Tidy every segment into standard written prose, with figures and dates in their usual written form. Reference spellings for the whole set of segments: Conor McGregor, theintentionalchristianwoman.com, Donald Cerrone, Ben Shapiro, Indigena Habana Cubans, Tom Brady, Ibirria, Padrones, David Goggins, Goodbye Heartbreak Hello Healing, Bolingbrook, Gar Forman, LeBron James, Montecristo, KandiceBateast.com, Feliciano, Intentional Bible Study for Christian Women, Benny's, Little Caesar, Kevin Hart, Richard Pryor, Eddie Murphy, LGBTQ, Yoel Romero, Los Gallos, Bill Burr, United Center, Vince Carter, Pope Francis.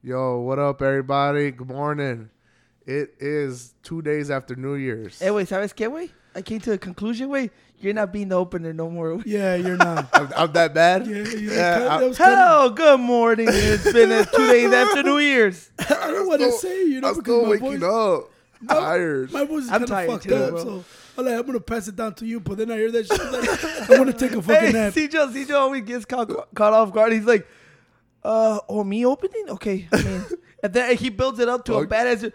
Yo, what up, everybody? Good morning. It is 2 days after New Year's. Hey, wait, ¿sabes qué, güey? I came to a conclusion, güey. You're not being the opener no more. Wey. Yeah, you're not. I'm that bad? Yeah. Hello, good morning. It's been 2 days after New Year's. I don't want to say, you know, I'm still waking up. Tired. My voice is kind of fucked too, up, bro. So I'm like, I'm going to pass it down to you, but then I hear that shit. Like, I want to take a fucking nap. CJ always gets caught off guard. He's like, me opening? Okay, man. And then he builds it up to a badass.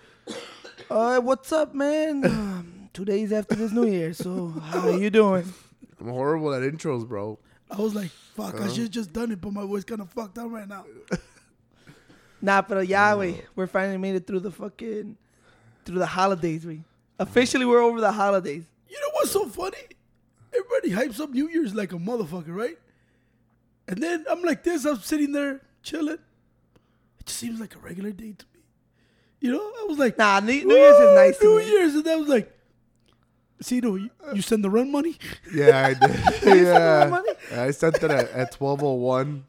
What's up, man? 2 days after this New Year, so how are you doing? I'm horrible at intros, bro. I was like, fuck, I should have just done it, but my voice kind of fucked up right now. Nah, but yeah, we're finally made it through the holidays, we. Officially, we're over the holidays. You know what's so funny? Everybody hypes up New Year's like a motherfucker, right? And then I'm like this, I'm sitting there chilling. It just seems like a regular day to me. You know, I was like, nah, New Year's is nice to me. New Year's, and I was like, Cito, you send the rent money? Yeah, I did. I sent it at 12:01.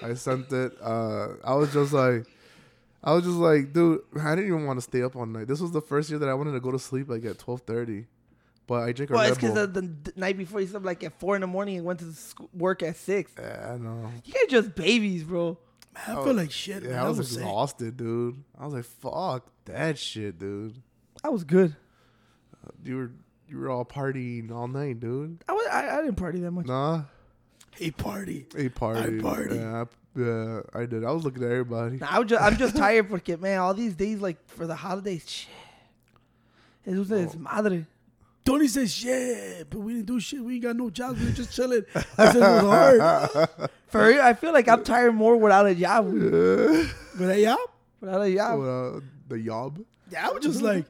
I sent it. I was just like, dude, I didn't even want to stay up all night. This was the first year that I wanted to go to sleep like at 12:30, but I drank a Red Bull. Well, it's because the night before you slept like at 4 a.m. and went to work at 6. Yeah, I know. You guys just babies, bro. Man, I feel like shit. Yeah, man. I was exhausted, dude. I was like, fuck that shit, dude. I was good. You were all partying all night, dude. I didn't party that much. Nah. He partied. I party. Yeah, I did. I was looking at everybody. Nah, I'm just tired porque, man, all these days, like, for the holidays, shit. It's madre. Tony says, shit, but we didn't do shit. We ain't got no jobs. We were just chilling. I said, it was hard. For real, I feel like I'm tired more without a job. Without a job? Without the job? Yeah, I was just like,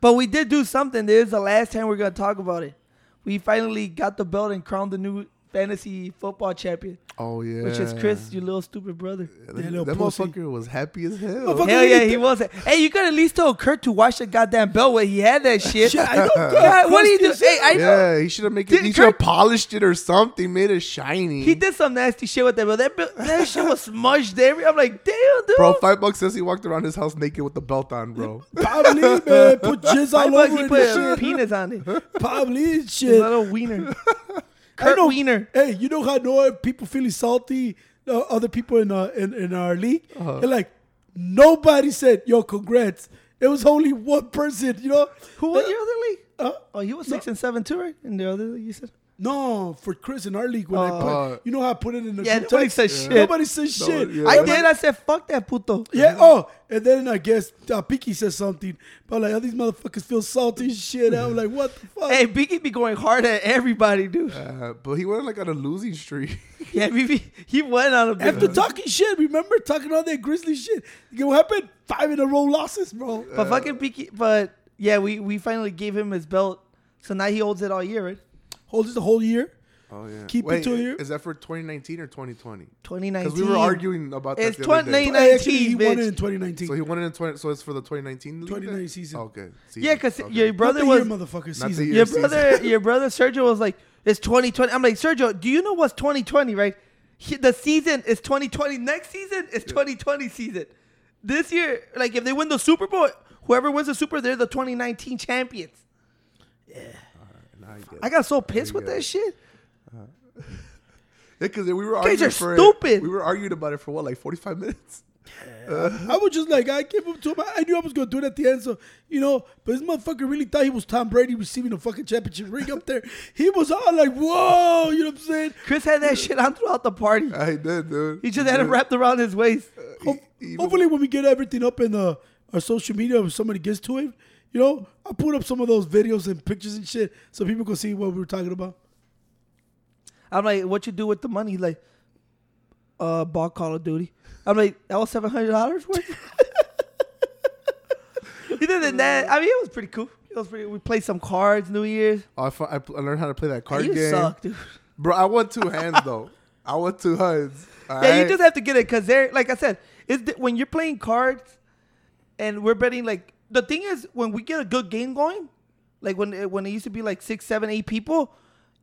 but we did do something. This is the last time we're going to talk about it. We finally got the belt and crowned the new fantasy football champion. Oh, yeah. Which is Chris, your little stupid brother. Yeah, that motherfucker was happy as hell. Hell yeah, he was. Hey, you could at least tell Kurt to watch the goddamn belt when he had that shit. I know. God, what do you do? Hey, I know. Yeah, he should have polished it or something, made it shiny. He did some nasty shit with that belt. That shit was smudged. I'm like, damn, dude. Bro, $5 says he walked around his house naked with the belt on, bro. Probably, man. Put jizz all over it. He put a penis on it. Probably shit. His little wiener. Kurt Wiener. Hey, you know how I know people feeling salty? Other people in our league, they're like, nobody said, "Yo, congrats." It was only one person. You know who was your other league? You was 6 and 7 too, right? In the other league, you said no for Chris in our league. When I put, you know how I put it in the nobody said shit. Nobody said shit. Yeah. I did. I said, "Fuck that puto." Yeah. Oh, and then I guess Biki said something. But like, all these motherfuckers feel salty as shit. I'm like, what the fuck? Hey, Biki be going hard at everybody, dude. But he went like on a losing streak. Yeah, he went on a bit. After talking shit, remember talking all that grizzly shit? You know what happened? 5 in a row losses, bro. But fucking Biki. But yeah, we finally gave him his belt, so now he holds it all year, right? Holds it the whole year. Oh, yeah. Wait, it to a year. Is that for 2019 or 2020? 2019. Because we were arguing about that. It's 2019. Actually, he won it in 2019. So he won it in 20. So it's for the 2019 league 2019 season. Oh, okay. Yeah, because your brother your brother Sergio was like, it's 2020. I'm like, Sergio, do you know what's 2020, right? The season is 2020. Next season is 2020 season. This year, like, if they win the Super Bowl, whoever wins the Super Bowl, they're the 2019 champions. Yeah. I got so pissed with that shit. Yeah, because we were arguing for stupid. We were arguing about it for what, like 45 minutes? Yeah. I was just like, I came up to him. I knew I was going to do it at the end. So, you know, but this motherfucker really thought he was Tom Brady receiving a fucking championship ring up there. He was all like, whoa, you know what I'm saying? Chris had that shit on throughout the party. I did, dude. He just had it wrapped around his waist. Hopefully when we get everything up in our social media, if somebody gets to it, you know, I put up some of those videos and pictures and shit so people can see what we were talking about. I'm like, what you do with the money? Like, bought Call of Duty. I'm like, that was $700 worth? You did that. I mean, it was pretty cool. We played some cards, New Year's. Oh, I learned how to play that card game. You suck, dude. Bro, I won 2 hands, though. I won 2 hands. Yeah, right? You just have to get it because, like I said, when you're playing cards, and we're betting like the thing is when we get a good game going, like when it used to be like 6, 7, 8 people,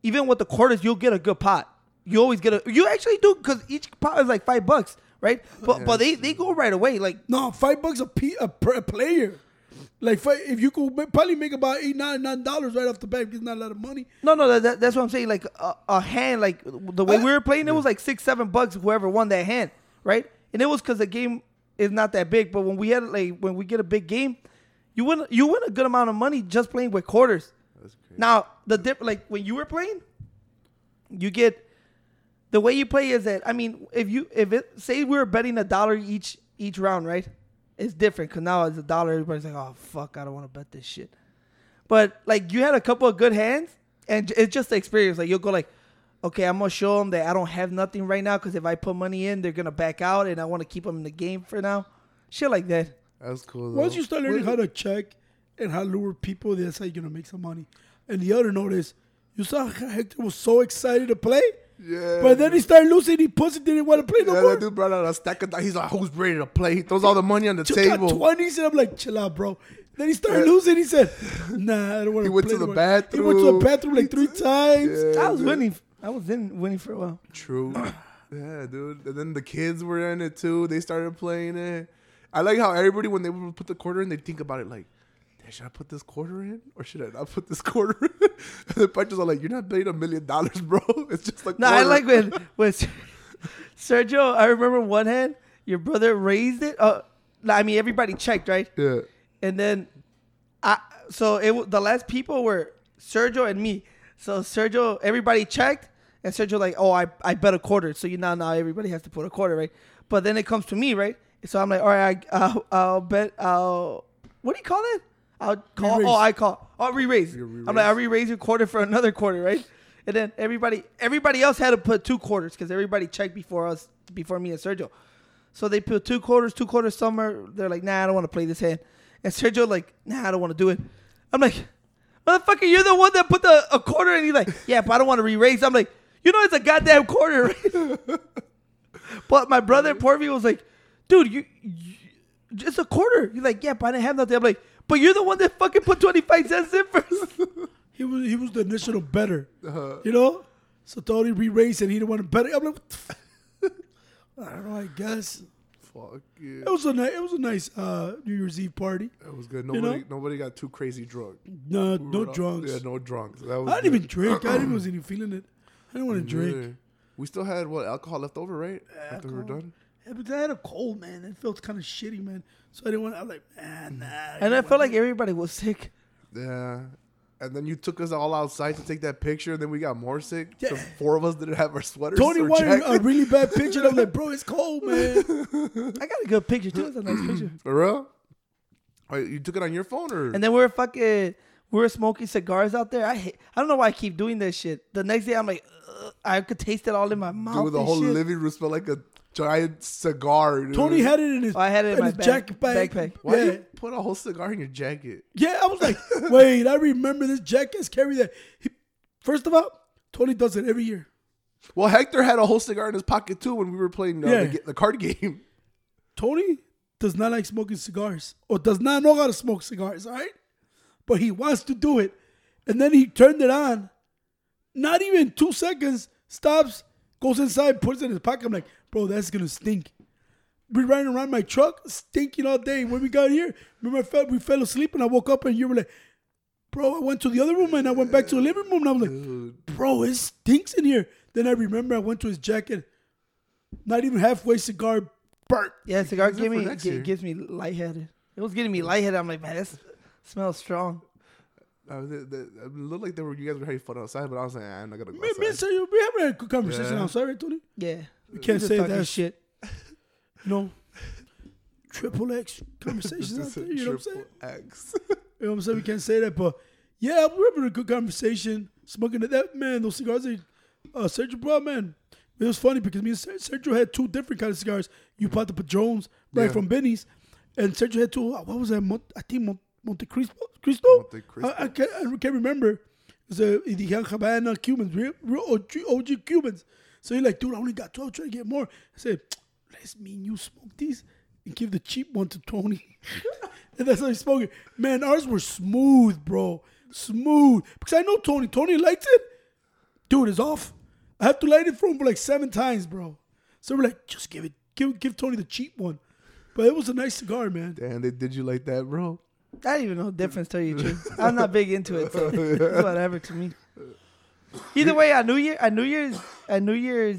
even with the quarters you'll get a good pot. You always get you actually do because each pot is like $5, right? But yeah, but they go right away like no $5 a player. Like if you could probably make about $8, $9 right off the bat, it's not a lot of money. No, that's what I'm saying. Like a hand, like the way we were playing, it was like $6, $7. Whoever won that hand, right? And it was because the game is not that big. But when we had when we get a big game, you win a good amount of money just playing with quarters. That's crazy. Now the like when you were playing, you get the way you play is that I mean if it say we were betting $1 each round, right? It's different because now it's $1. Everybody's like, oh, fuck, I don't want to bet this shit. But, like, you had a couple of good hands, and it's just the experience. Like, you'll go like, okay, I'm going to show them that I don't have nothing right now because if I put money in, they're going to back out, and I want to keep them in the game for now. Shit like that. That's cool, though. Once you start learning how to check and how to lure people, that's how you're going to make some money. And the other note is, you saw Hector was so excited to play. Yeah. But then he started losing. He pussy didn't want to play no more. Yeah, that dude brought out a stack of... He's like, who's ready to play? He throws all the money on the table. Took out 20s, and I'm like, chill out, bro. Then he started losing. He said, nah, I don't want to play. He went to the bathroom. He went to the bathroom like 3 times. Yeah, I was winning. I was winning for a while. True. Yeah, dude. And then the kids were in it, too. They started playing it. I like how everybody, when they would put the quarter in, they think about it like, should I put this quarter in or should I not put this quarter in? And the punches are like, you're not paying $1 million, bro. It's just like, no, quarter. I like when Sergio, I remember one hand, your brother raised it. I mean, everybody checked, right? Yeah. And then the last people were Sergio and me. So Sergio, everybody checked and Sergio like, oh, I bet a quarter. So now everybody has to put a quarter, right? But then it comes to me, right? So I'm like, all right, I'll bet, what do you call that? I'll re-raise. I'm like, I'll re-raise your quarter for another quarter, right? And then everybody else had to put 2 quarters because everybody checked before me and Sergio. So they put 2 quarters somewhere. They're like, nah, I don't want to play this hand. And Sergio like, nah, I don't want to do it. I'm like, motherfucker, you're the one that put a quarter in. He's like, yeah, but I don't want to re-raise. I'm like, it's a goddamn quarter, right? But my brother, Porvy, was like, dude, you it's a quarter. He's like, yeah, but I didn't have nothing. I'm like, but you're the one that fucking put 25 cents in first. He was the initial better. Uh-huh. You know? So Tony re-raised and he didn't want to bet it. I'm like, what the I don't know, I guess. Fuck yeah. It was a nice New Year's Eve party. That was good. Nobody got too crazy drunk. No drunks. Yeah, no drunks. I didn't even drink. I didn't was even feeling it. I didn't want to drink. We still had, alcohol left over, right? After we were done? Yeah, but I had a cold, man. It felt kind of shitty, man. So I didn't want to, I'm like, nah. And I felt like everybody was sick. Yeah. And then you took us all outside to take that picture, and then we got more sick. Yeah. The 4 of us didn't have our sweaters. Tony wanted a really bad picture, and I'm like, bro, it's cold, man. I got a good picture, too. It's a nice picture. For real? You took it on your phone? Or? And then we were smoking cigars out there. I don't know why I keep doing that shit. The next day, I'm like, I could taste it all in my mouth. Dude, the whole living room smelled like a giant cigar, dude. Tony had it in his jacket bag. Why did you put a whole cigar in your jacket? Yeah, I was like, wait, I remember this jacket's carry that. First of all, Tony does it every year. Well, Hector had a whole cigar in his pocket, too, when we were playing the card game. Tony does not like smoking cigars or does not know how to smoke cigars, all right? But he wants to do it. And then he turned it on. Not even 2 seconds, stops, goes inside, puts it in his pocket. I'm like, bro, that's going to stink. We ran around my truck stinking all day. When we got here, remember we fell asleep and I woke up and you were like, bro, I went to the other room and I went back to the living room. And I was like, bro, it stinks in here. Then I remember I went to his jacket, not even halfway cigar burnt. Yeah, cigar gives me lightheaded. It was getting me lightheaded. I'm like, man, that smells strong. It looked like you guys were having fun outside, but I was like, I'm not going to go outside. We having a good conversation outside, right, Tony? Yeah. We can't say that shit. No. Triple X conversations out there, you know what I'm saying? Triple X. You know what I'm saying? We can't say that, but yeah, we're having a good conversation. Smoking at that, man, those cigars that Sergio brought, man. It was funny because me and Sergio had 2 different kinds of cigars. You bought the Padrones from Benny's, and Sergio had 2, what was that? I think Montecristo? I can't remember. It's the Indigena Habana Cubans, real OG Cubans. So you're like, dude, I only got 12, try to get more. I said, let's mean you smoke these and give the cheap one to Tony. And that's how he smoked it. Man, ours were smooth, bro. Smooth. Because I know Tony. Tony lights it. Dude, it's off. I have to light it for him for like 7 times, bro. So we're like, just give it. Give Tony the cheap one. But it was a nice cigar, man. Damn, they did you like that, bro? I didn't even know the difference, tell you the truth. I'm not big into it. So it's whatever to me. Either way, on New Year's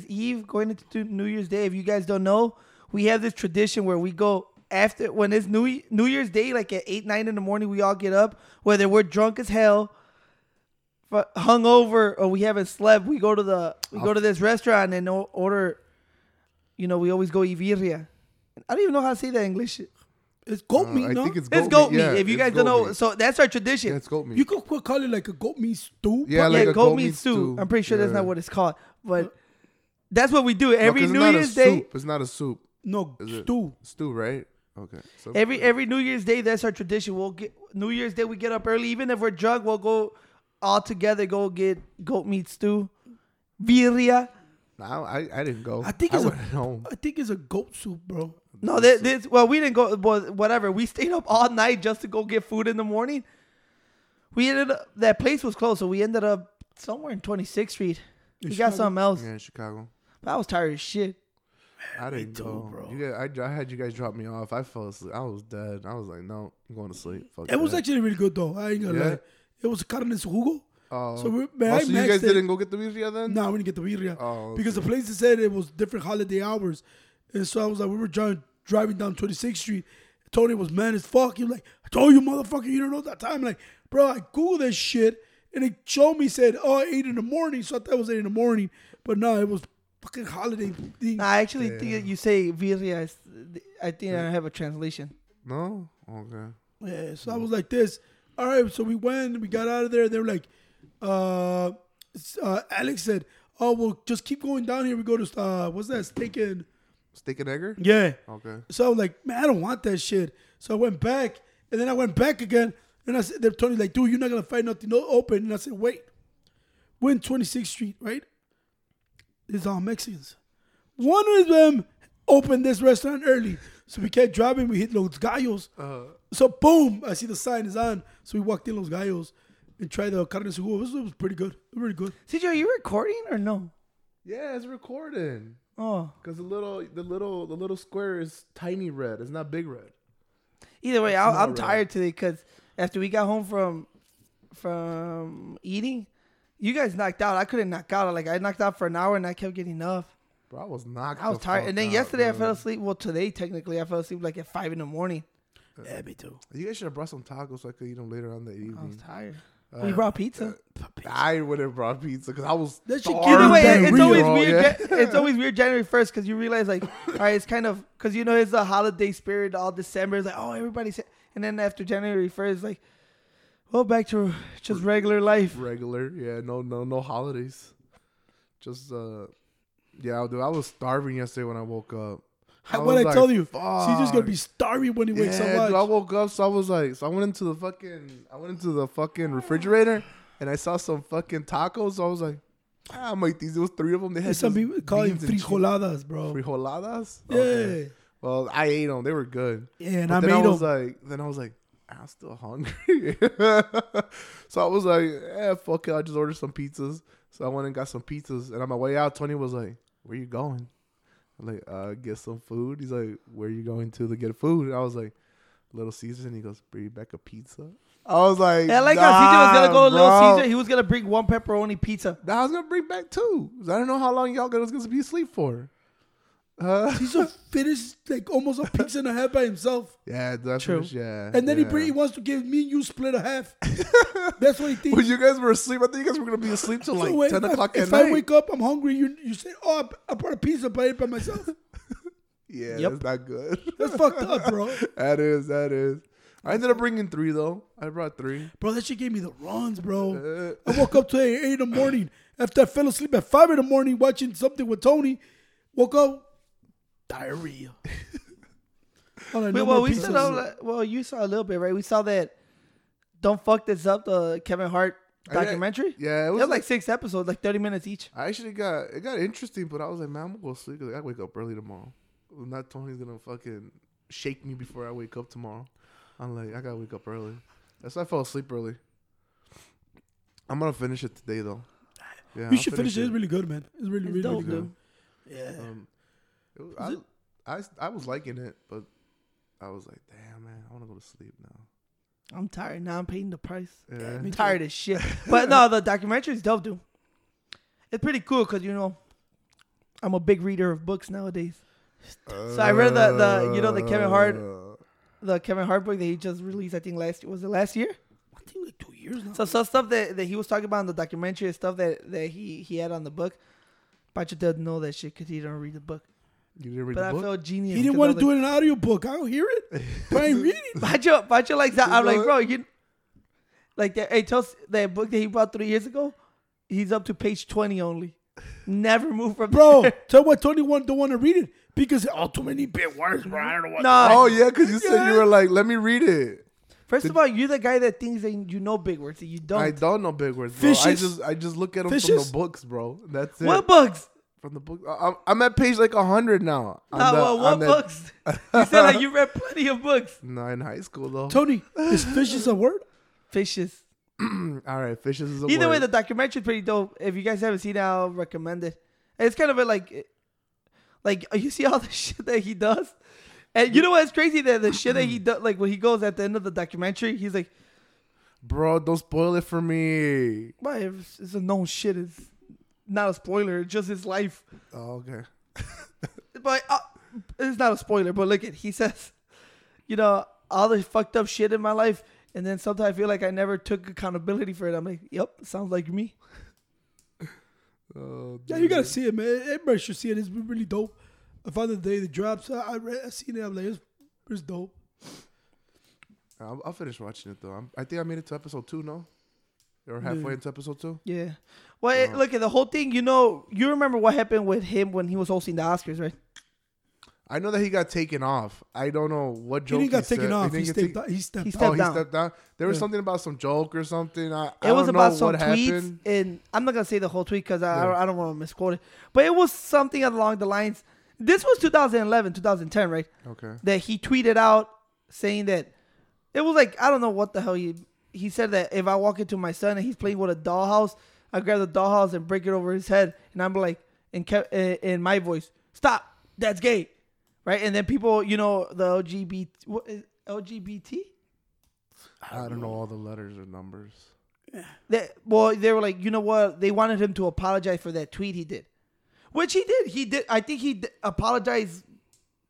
Eve, going into New Year's Day, if you guys don't know, we have this tradition where we go after, when it's New Year's Day, like at 8, 9 in the morning, we all get up, whether we're drunk as hell, hungover, or we haven't slept, we go to this restaurant and order, you know, we always go Ibirria. I don't even know how to say that in English. It's goat meat, no? I think it's goat meat. It's goat meat. Yeah, if you guys don't know, so that's our tradition. Yeah, it's goat meat. You could call it like a goat meat stew. Yeah, like a goat meat stew. I'm pretty sure that's not what it's called. But that's what we do. Every New Year's Day. It's not a soup. No, stew. Stew, right? Okay. So every New Year's Day, that's our tradition. New Year's Day, we get up early. Even if we're drunk, we'll go all together, go get goat meat stew. Birria. No, I didn't go. I think it's a goat soup, bro. No, we didn't go. Whatever. We stayed up all night just to go get food in the morning. We ended up, that place was closed, so we ended up somewhere in 26th Street. We got something else. Yeah, in Chicago. But I was tired as shit. I didn't go, bro. I had you guys drop me off. I fell asleep. I was dead. I was like, no, I'm going to sleep. Fuck it was actually really good though. I ain't gonna lie. It was Carnes Jugo. So you guys didn't go get the birria then? No, we didn't get the birria. Oh, okay. Because the place said it was different holiday hours. And so I was like, we were driving down 26th Street. Tony was mad as fuck. He was like, I told you, motherfucker, you don't know that time. I'm like, bro, I Googled this shit. And it showed me, said, 8 in the morning. So I thought it was 8 in the morning. But no, it was fucking holiday. No, I actually think that you say birria. I think I don't have a translation. No? Okay. Yeah, so I was like this. All right, so we went. We got out of there. They were like, Alex said, "Oh, well, just keep going down here. We go to what's that? Steak and Edgar." Yeah. Okay. So I was like, man, I don't want that shit. So I went back, and then I went back again, and I said, "They're Tony like, dude, you're not gonna find nothing open." And I said, "Wait, we're in 26th Street, right? It's all Mexicans. One of them opened this restaurant early, so we kept driving. We hit Los Gallos. So boom, I see the sign is on. So we walked in Los Gallos." And try the carne jugo. It was pretty good. Really good. CJ, are you recording or no? Yeah, it's recording. Oh, because the little square is tiny red. It's not big red. Either way, I'm tired today because after we got home from eating, you guys knocked out. I couldn't knock out. Like I knocked out for an hour and I kept getting up. Bro, I was knocked. I was tired. And then yesterday I fell asleep. Well, today technically I fell asleep like at 5 a.m. Yeah, me too. You guys should have brought some tacos so I could eat them later on in the evening. I was tired. We brought pizza. I would have brought pizza because I was. Either way, it's always weird. Yeah. It's always weird January 1st because you realize like, all right, it's kind of because you know it's a holiday spirit. All December is like, oh, everybody's, and then after January 1st, like, well, back to just regular life. Regular, yeah. No holidays. Just dude, I was starving yesterday when I woke up. I tell you, she's just gonna be starving when he wakes up. Yeah, dude, I woke up, so I was like, so I went into the fucking refrigerator, and I saw some fucking tacos. So I was like, I might these. There was 3 of them. They had some people call them frijoladas, bro. Frijoladas? Yeah. Okay. Well, I ate them. They were good. Yeah, and I was like, I'm still hungry. So I was like, fuck it. I just ordered some pizzas. So I went and got some pizzas, and on my way out, Tony was like, where you going? I'm like, get some food. He's like, where are you going to get food? And I was like, Little Caesar. And he goes, bring back a pizza. I was like, I like how CJ was going to go to Little Caesar. He was going to bring 1 pepperoni pizza. I was going to bring back 2. I don't know how long y'all was going to be asleep for. He's so finished, like almost a pizza and a half by himself. Yeah, that's true. Yeah, and then he wants to give me and you split a half. That's what he thinks. When you guys were asleep, I think you guys were gonna be asleep till like 10 o'clock at night. If I wake up, I'm hungry. You say, "Oh, I brought a pizza by myself." Yeah, yep. That's not good. That's fucked up, bro. That is. I ended up bringing 3 though. I brought 3. Bro, that shit gave me the runs, bro. I woke up today at 8 a.m. after I fell asleep at 5 a.m. watching something with Tony. Woke up. Diarrhea. You saw a little bit, right? We saw that Don't Fuck This Up, the Kevin Hart documentary. Yeah, it was like 6 episodes, like 30 minutes each. I actually got interesting, but I was like, man, I'm gonna go sleep because I wake up early tomorrow. Not Tony's gonna fucking shake me before I wake up tomorrow. I'm like, I gotta wake up early. That's why I fell asleep early. I'm gonna finish it today, though. Yeah, we should finish it. It's really good, man. It's really dope, really good. Dude. Yeah. I was liking it, but I was like, damn, man, I want to go to sleep now. I'm tired now. I'm paying the price. Yeah. I'm tired as shit. But no, the documentary is dope, dude. It's pretty cool because, you know, I'm a big reader of books nowadays. So I read the Kevin Hart book that he just released. I think last year. I think like 2 years now. So stuff that he was talking about in the documentary, stuff that he had on the book. Pacho doesn't know that shit because he didn't read the book. You didn't read the book? But I felt genius. He didn't want to do it in an audio book. I don't hear it. But I ain't reading it. Pacho likes that. I'm like, bro, you like that? Hey, tell us that book that he bought 3 years ago. He's up to page 20 only. Never move from there. Tell what Tony don't want to read it because too many big words, bro. I don't know what. No. Oh yeah, because you said you were like, let me read it. First of all, you're the guy that thinks that you know big words that you don't. I don't know big words, bro. Fishes. I just look at them from the books, bro. That's it. What books? From the book. I'm at page like 100 now. What books? You said like you read plenty of books. No, in high school though. Tony, is fishes a word? Fishes. All right, fishes is a word. Either way, the documentary is pretty dope. If you guys haven't seen it, I'll recommend it. It's kind of like you see all the shit that he does, and you know what's crazy, that the shit that he does, like when he goes at the end of the documentary, he's like, "Bro, don't spoil it for me." Why? It's a known shit. It's not a spoiler. It's just his life. Oh, okay. But it's not a spoiler. But look at, he says, you know, all the fucked up shit in my life. And then sometimes I feel like I never took accountability for it. I'm like, yep, sounds like me. Yeah, you got to see it, man. Everybody should see it. It's really dope. I found the day it drops. I seen it. I'm like, it's dope. I'll finish watching it, though. I think I made it to episode 2, no? Or halfway into episode 2? Yeah. Well, look at the whole thing. You know, you remember what happened with him when he was hosting the Oscars, right? I know that he got taken off. I don't know what joke he said. He stepped down. There was something about some joke or something. I don't know what happened. And I'm not going to say the whole tweet because I don't want to misquote it. But it was something along the lines. This was 2011, 2010, right? Okay. That he tweeted out saying that it was like, I don't know what the hell he said, that if I walk into my son and he's playing with a dollhouse, I grab the dollhouse and break it over his head. And I'm like, in my voice, stop, that's gay. Right, and then people, you know, the LGBT. What is LGBT? I don't know all the letters or numbers. Yeah. They were like, you know what? They wanted him to apologize for that tweet he did, which he did. I think he apologized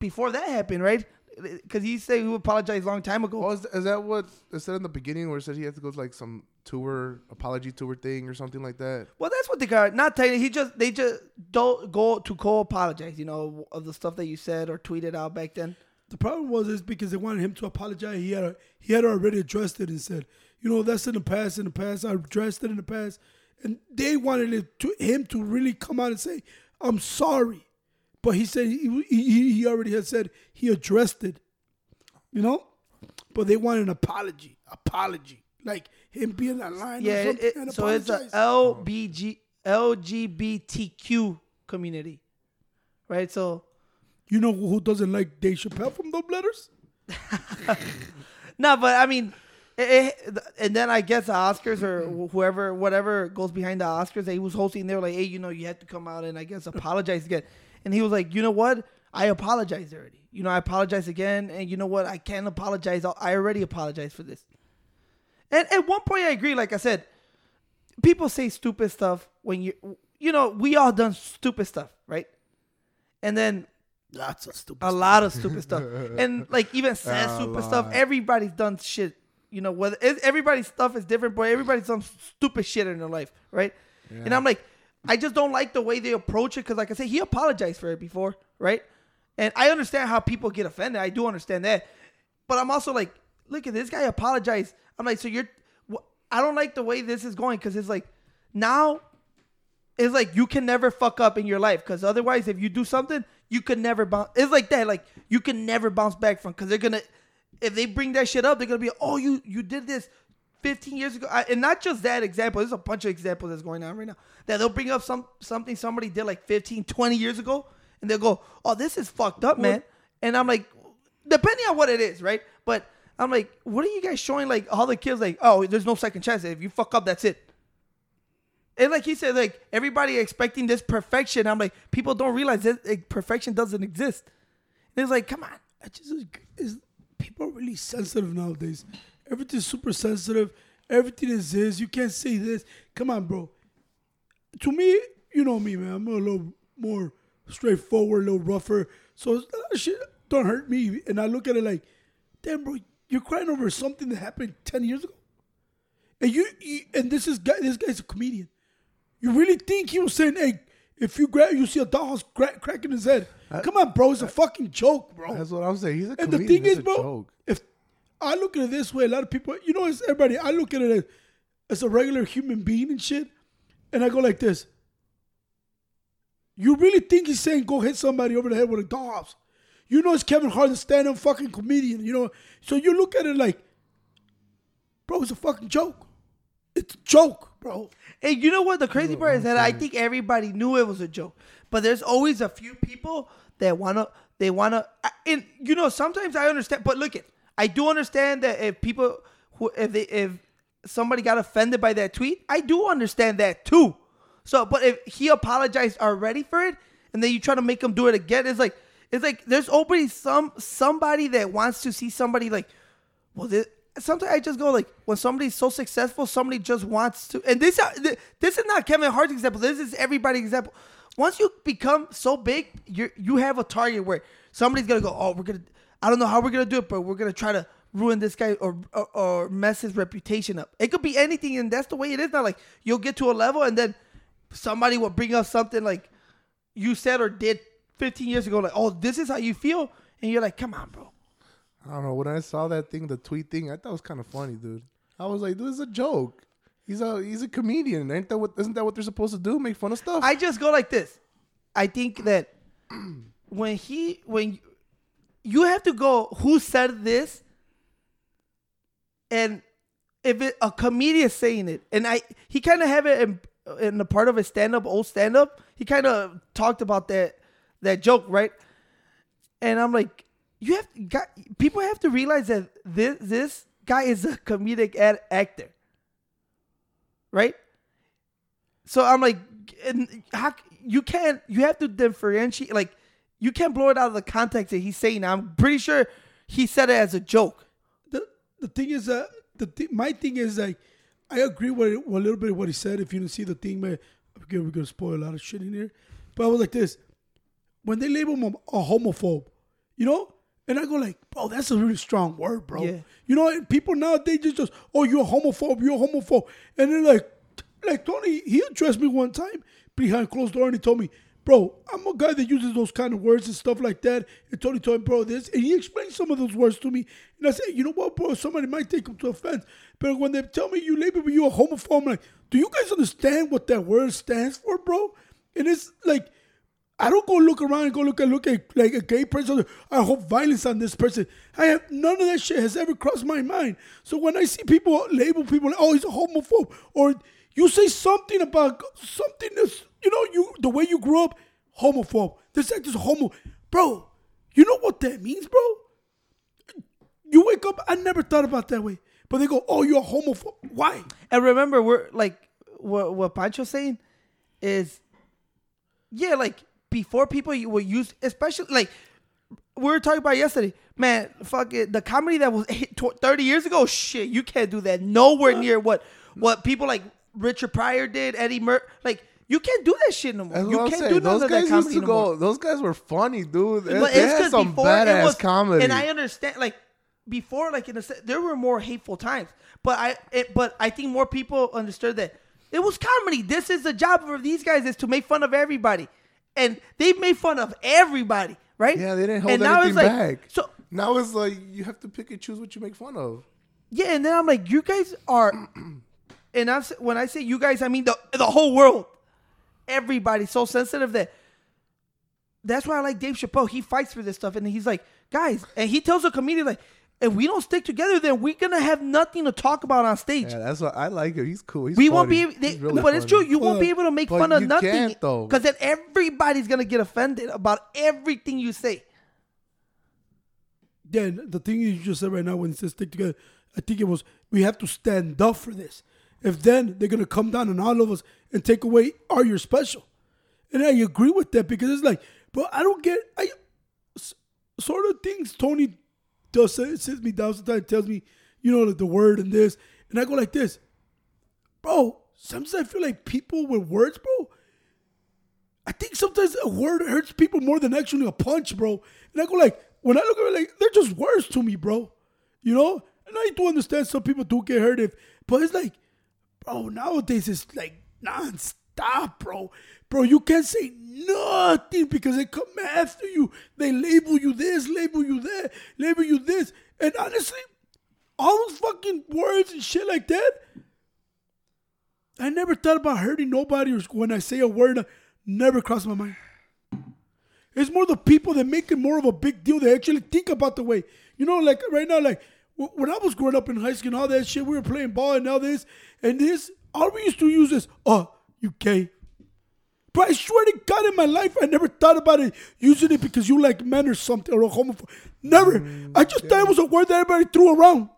before that happened, right? Because he said he apologized a long time ago. Oh, is that what it said in the beginning, where it said he had to go to like some tour, apology tour thing or something like that? Well, that's what they got. Not technically. They just don't go to co-apologize, you know, of the stuff that you said or tweeted out back then. The problem was is because they wanted him to apologize. He had already addressed it and said, you know, that's in the past. I addressed it in the past, and they wanted him to really come out and say, I'm sorry. But he said he already had said he addressed it, you know? But they wanted an apology. Like him being a line. Yeah, or something, so it's the LGBTQ community, right? So, you know who doesn't like Dave Chappelle from those letters? No, but I mean, and then I guess the Oscars or whoever, whatever goes behind the Oscars that he was hosting, they were like, hey, you know, you had to come out and I guess apologize again. And he was like, you know what? I apologized already. You know, I apologized again. And you know what? I can't apologize. I already apologized for this. And at one point, I agree. Like I said, people say stupid stuff when you know, we all done stupid stuff, right? And then a lot of stupid stuff. And like even sad stupid stuff. Everybody's done shit. You know, whether everybody's stuff is different, but everybody's done stupid shit in their life, right? Yeah. And I'm like, I just don't like the way they approach it because, like I said, he apologized for it before, right? And I understand how people get offended. I do understand that. But I'm also like, look at this guy apologize. I'm like, so I don't like the way this is going because it's like, now it's like you can never fuck up in your life because otherwise if you do something, you could never bounce. It's like that. Like, you can never bounce back from because they're going to, if they bring that shit up, they're going to be, oh, you did this 15 years ago, and not just that example. There's a bunch of examples that's going on right now that they'll bring up something somebody did like 15, 20 years ago, and they'll go, oh, this is fucked up, man. And I'm like, depending on what it is, right? But I'm like, what are you guys showing? Like, all the kids, like, oh, there's no second chance. If you fuck up, that's it. And like he said, like, everybody expecting this perfection. I'm like, people don't realize that perfection doesn't exist. And it's like, come on. People are really sensitive nowadays. Everything's super sensitive. Everything is this. You can't say this. Come on, bro. To me, you know me, man. I'm a little more straightforward, a little rougher. So shit don't hurt me. And I look at it like, damn, bro, you're crying over something that happened 10 years ago. And this guy's a comedian. You really think he was saying, hey, if you see a dollhouse cracking his head? Come on, bro, it's a fucking joke, bro. That's what I'm saying. He's a comedian. And the thing is, bro, joke. If I look at it this way, a lot of people, you know, it's everybody. I look at it as a regular human being and shit, and I go like this. You really think he's saying go hit somebody over the head with a dollhouse? You know, it's Kevin Hart, the stand-up fucking comedian. You know, so you look at it like, bro, it's a fucking joke. It's a joke, bro. Hey, you know what? The crazy part is that I think everybody knew it was a joke, but there's always a few people that wanna, and you know, sometimes I understand. But look, I do understand that if people if somebody got offended by that tweet, I do understand that too. So, but if he apologized already for it, and then you try to make him do it again, it's like there's always somebody that wants to see somebody like, well, this. Sometimes I just go like, when somebody's so successful, somebody just wants to. And this is not Kevin Hart's example. This is everybody's example. Once you become so big, you have a target where somebody's gonna go, oh, I don't know how we're gonna do it, but we're gonna try to ruin this guy or mess his reputation up. It could be anything, and that's the way it is now. Like, you'll get to a level, and then somebody will bring up something like you said or did 15 years ago. Like, oh, this is how you feel, and you're like, come on, bro. I don't know. When I saw that thing, the tweet thing, I thought it was kind of funny, dude. I was like, dude, it's a joke. He's a comedian. Isn't that what they're supposed to do? Make fun of stuff? I just go like this. I think that when you have to go, who said this? And if a comedian saying it, and he kind of have it in the part of his old stand up, he kind of talked about that joke, right? And I'm like, people have to realize that this guy is a comedic actor, right? So I'm like, and you have to differentiate. Like, you can't blow it out of the context that he's saying. I'm pretty sure he said it as a joke. The thing is that my thing is like, I agree with a little bit of what he said. If you don't see the thing, man, we're gonna spoil a lot of shit in here. But I was like this when they label him a homophobe, you know. And I go like, bro, that's a really strong word, bro. Yeah. You know, and people nowadays just, oh, you're homophobe. And they're like Tony, he addressed me one time behind closed door, and he told me, bro, I'm a guy that uses those kind of words and stuff like that. And Tony told me, bro, this. And he explained some of those words to me. And I said, you know what, bro, somebody might take them to offense. But when they tell me you label me, you're a homophobe, I'm like, do you guys understand what that word stands for, bro? And it's like, I don't go look around and go look at like a gay person. I hope violence on this person. I have none of that shit has ever crossed my mind. So when I see people label people, like, oh, he's a homophobe, or you say something about something that's, you know, the way you grew up, homophobe. This act is homo, bro. You know what that means, bro? You wake up. I never thought about that way, but they go, oh, you're a homophobe. Why? And remember, we're like what Pancho's saying is, yeah, like. Before people were used, especially like we were talking about yesterday, man, fuck it. The comedy that was 30 years ago, shit, you can't do that. Nowhere near what people like Richard Pryor did, Eddie Murphy, like you can't do that shit no more. That's you can't saying. Do those guys of that comedy used to no go, more. Those guys were funny, dude. But they had some badass comedy, and I understand. Like before, like in the there were more hateful times, but I think more people understood that it was comedy. This is the job for these guys is to make fun of everybody. And they made fun of everybody, right? Yeah, they didn't hold anything back. So now it's like you have to pick and choose what you make fun of. Yeah, and then I'm like, you guys are, and when I say you guys, I mean the whole world, everybody's so sensitive that. That's why I like Dave Chappelle. He fights for this stuff, and he's like, guys, and he tells a comedian like, if we don't stick together, then we're gonna have nothing to talk about on stage. Yeah, that's why I like him. He's cool. He's we funny. Won't be, they, really but funny. It's true. You won't be able to make fun of nothing because then everybody's gonna get offended about everything you say. Then the thing you just said right now when it says stick together, I think it was we have to stand up for this. If then they're going to come down on all of us and take away, are you special? And I agree with that because it's like, but I don't get, sort of things Tony does, sits me down sometimes, tells me, you know, the word and this. And I go like this, bro, sometimes I feel like people with words, bro, I think sometimes a word hurts people more than actually a punch, bro. And I go like, when I look at it, like, they're just words to me, bro. You know? And I do understand some people do get hurt, but it's like, bro, nowadays it's like nonstop, bro. Bro, you can't say nothing because they come after you. They label you this, label you that, label you this. And honestly, all those fucking words and shit like that, I never thought about hurting nobody or when I say a word, never crossed my mind. It's more the people that make it more of a big deal. They actually think about the way. You know, like right now, like when I was growing up in high school and all that shit, we were playing ball and all this and this. All we used to use is, oh, you gay. But I swear to God in my life, I never thought about it using it because you like men or something or a homophobe. Never. I just thought it was a word that everybody threw around.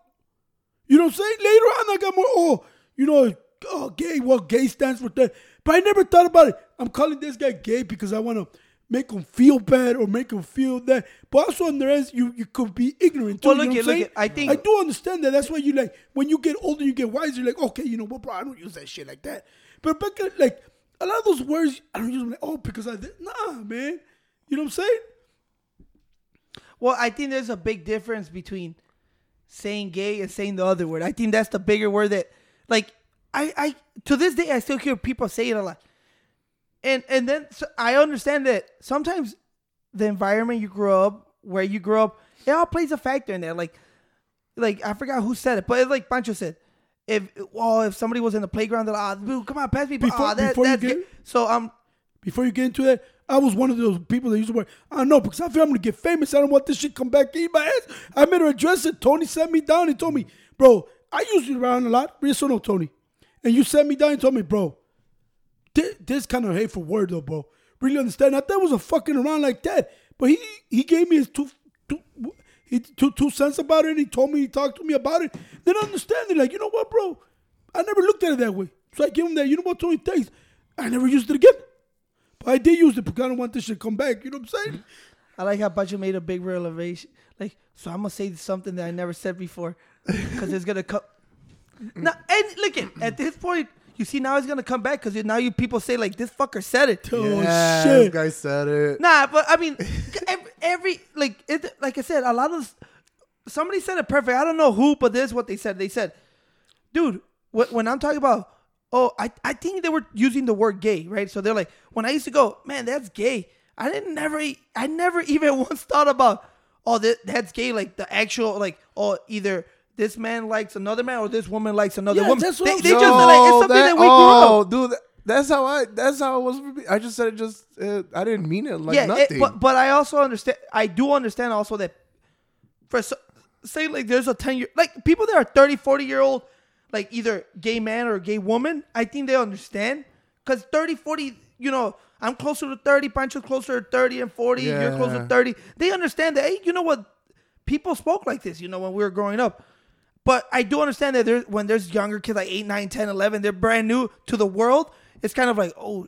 You know what I'm saying? Later on, I got more, oh, you know, oh, gay. Well, gay stands for that. But I never thought about it. I'm calling this guy gay because I want to make him feel bad or make him feel that. But also on the rest, you could be ignorant too. Well, look at, I think I do understand that. That's why you like, when you get older, you get wiser. You're like, okay, you know what, bro, I don't use that shit like that. But back at, like, a lot of those words, I don't use them like, oh, because I did. Nah, man. You know what I'm saying? Well, I think there's a big difference between saying gay and saying the other word. I think that's the bigger word that, like, I to this day, I still hear people say it a lot. And then so I understand that sometimes the environment you grew up, where you grew up, it all plays a factor in there. Like I forgot who said it, but it's like Pancho said, if somebody was in the playground, they're like, oh, come on, pass me. Before you get into that, I was one of those people that used to work. I know because I feel I'm gonna get famous. I don't want this shit come back in my ass. I made her address it. Tony sat me down and told me, bro, I used you around a lot. Yes or no, Tony? And you sat me down and told me, bro, this kind of hateful word though, bro. Really understand? I thought it was a fucking around like that, but he gave me his two cents about it. And he told me, he talked to me about it. Then I understand it. Like, you know what, bro? I never looked at it that way. So I gave him that. You know what, Tony? Thanks. I never used it again, but I did use it because I don't want this shit to come back. You know what I'm saying? I like how Bacho made a big revelation. Like, so I'm gonna say something that I never said before because it's gonna come. Now, and look at this point. You see, now it's going to come back because now you people say, like, this fucker said it. Oh, shit. This guy said it. Nah, but, I mean, like I said, a lot of, somebody said it perfect. I don't know who, but this is what they said. They said, dude, when I'm talking about, oh, I think they were using the word gay, right? So they're like, when I used to go, man, that's gay. I never even once thought about, oh, that's gay. Like, the actual, like, oh, either this man likes another man, or this woman likes another woman. That's what they just like, it's something that we grew up. Dude, that's how it was. I just said it. Just I didn't mean it like nothing. But I also understand. I do understand also that for say like there's a 10-year like people that are 30, 40-year-old like either gay man or gay woman. I think they understand because 30, 40. You know, I'm closer to 30. Pancho's closer to 30 and 40. Yeah. You're closer to 30. They understand that. Hey, you know what? People spoke like this. You know, when we were growing up. But I do understand that when there's younger kids like 8, 9, 10, 11, they're brand new to the world. It's kind of like, oh,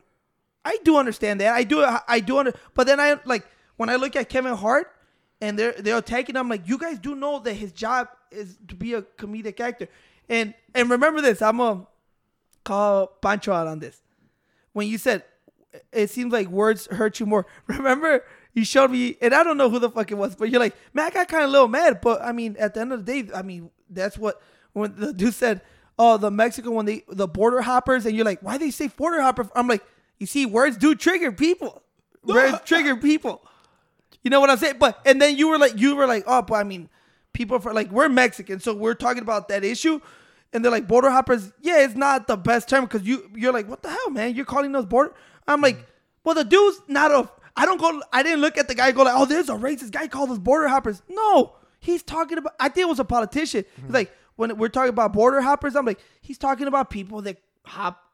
I do understand that. But then I like when I look at Kevin Hart and they're attacking him, like, you guys do know that his job is to be a comedic actor. And remember this, I'm going to call Pancho out on this. When you said, it seems like words hurt you more. Remember, you showed me, and I don't know who the fuck it was, but you're like, man, I got kind of a little mad. But I mean, at the end of the day, I mean, that's what when the dude said, "Oh, the Mexican when the border hoppers," and you're like, "Why they say border hopper?" I'm like, "You see, words do trigger people. Words trigger people." You know what I'm saying? But and then you were like, "Oh, but I mean, people for like we're Mexican, so we're talking about that issue." And they're like, "Border hoppers." Yeah, it's not the best term because you're like, "What the hell, man? You're calling those border?" I'm like, "Well, the dude's not a." I didn't look at the guy and go like, "Oh, there's a racist guy called us border hoppers." No. He's talking about, I think it was a politician. Mm-hmm. He's like, when we're talking about border hoppers, I'm like, he's talking about people that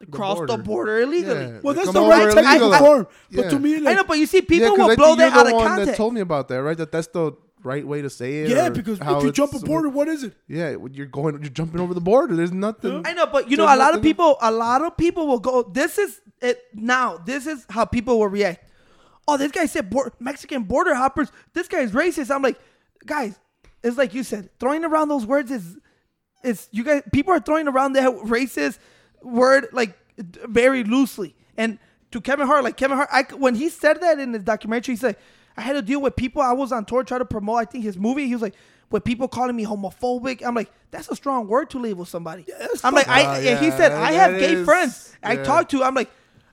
cross the border illegally. Yeah. Well, that's the right technical form. But to me, like, I know, but you see, people will blow that out of context. That told me about that, right? That's the right way to say it. Yeah, because if you jump a border, what is it? Yeah, you're jumping over the border. There's nothing. I know, but you know, a lot of people will go. This is it now. This is how people will react. Oh, this guy said Mexican border hoppers. This guy is racist. I'm like, guys, it's like you said, throwing around those words is you guys. People are throwing around that racist word like very loosely. And to Kevin Hart, when he said that in his documentary, he said, I had to deal with people. I was on tour trying to promote, I think, his movie. He was like, with people calling me homophobic. I'm like, that's a strong word to label somebody. Yeah, I'm like, and he said, I have gay friends I talk to. I'm like,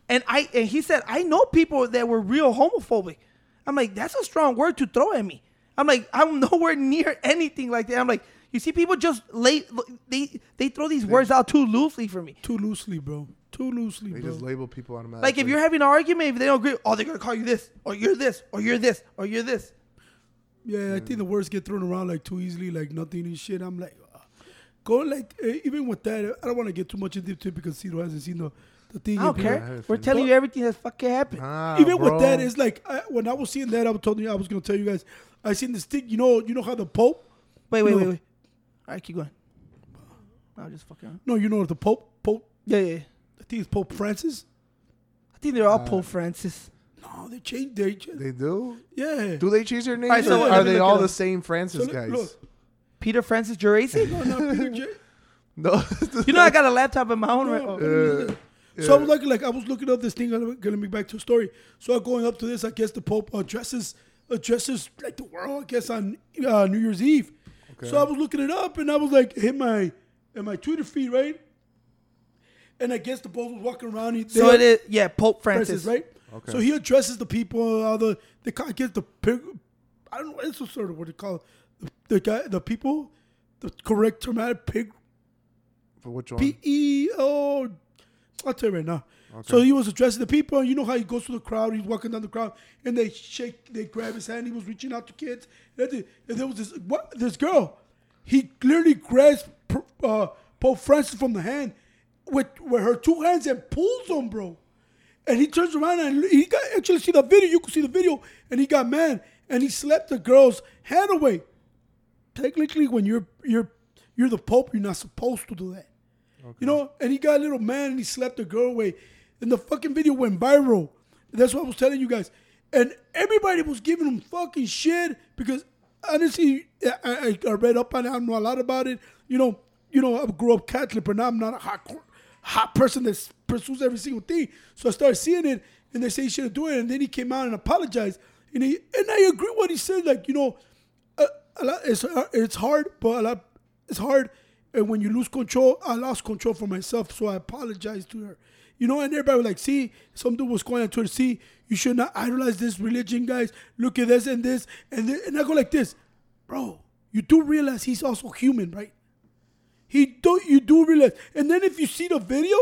and he said, I know people that were real homophobic. I'm like, that's a strong word to throw at me. I'm like, I'm nowhere near anything like that. I'm like, you see, people just they throw these words out too loosely for me. Too loosely, bro. They just label people automatically. Like if you're having an argument, if they don't agree, oh, they're gonna call you this, or you're this, or you're this, or you're this. Yeah, I think the words get thrown around like too easily, like nothing and shit. I'm like, even with that, I don't want to get too much into it because Ciro hasn't seen the thing. I don't care. We're telling you everything that's fucking happened. With that, it's like when I was seeing that, I was gonna tell you guys. I seen this thing. You know how the Pope. Wait. All right, keep going. No, just fucking. No, you know the Pope. Yeah. I think it's Pope Francis. I think they're all Pope Francis. No, they change their names. They do? Yeah. Do they change their names? Right, so are they all the same Francis guys? Look. Peter Francis Geraci? No, not Peter J. No. You know I got a laptop in my own right. So I was looking, I was looking up this thing. I'm going to be back to a story. So I'm going up to this. I guess the Pope addresses like the world, I guess, on New Year's Eve. Okay. So I was looking it up, and I was like, in my Twitter feed, right? And I guess the Pope was walking around. So it is, yeah, Pope Francis, right? Okay. So he addresses the people, I don't know, it's a sort of what they call the people, the correct term, for which one? P-E-O, I'll tell you right now. Okay. So he was addressing the people, and you know how he goes to the crowd, he's walking down the crowd, and they grab his hand, he was reaching out to kids, and there was this girl, he clearly grabs Pope Francis from the hand, with her two hands and pulls him, bro. And he turns around and he got actually see the video. You could see the video. And he got mad. And he slapped the girl's hand away. Technically, when you're the Pope, you're not supposed to do that. Okay. You know? And he got a little mad and he slapped the girl away. And the fucking video went viral. That's what I was telling you guys. And everybody was giving him fucking shit because honestly, I read up on it. I know a lot about it. You know, I grew up Catholic, but now I'm not a hot person that pursues every single thing. So I started seeing it, and they say he shouldn't do it. And then he came out and apologized. And I agree with what he said. Like, you know, a lot, it's hard, but a lot, it's hard. And when you lose control, I lost control for myself, so I apologized to her. You know, and everybody was like, see, some dude was going on Twitter, see, you should not idolize this religion, guys. Look at this and this. And I go like this. Bro, you do realize he's also human, right? You do realize. And then if you see the video,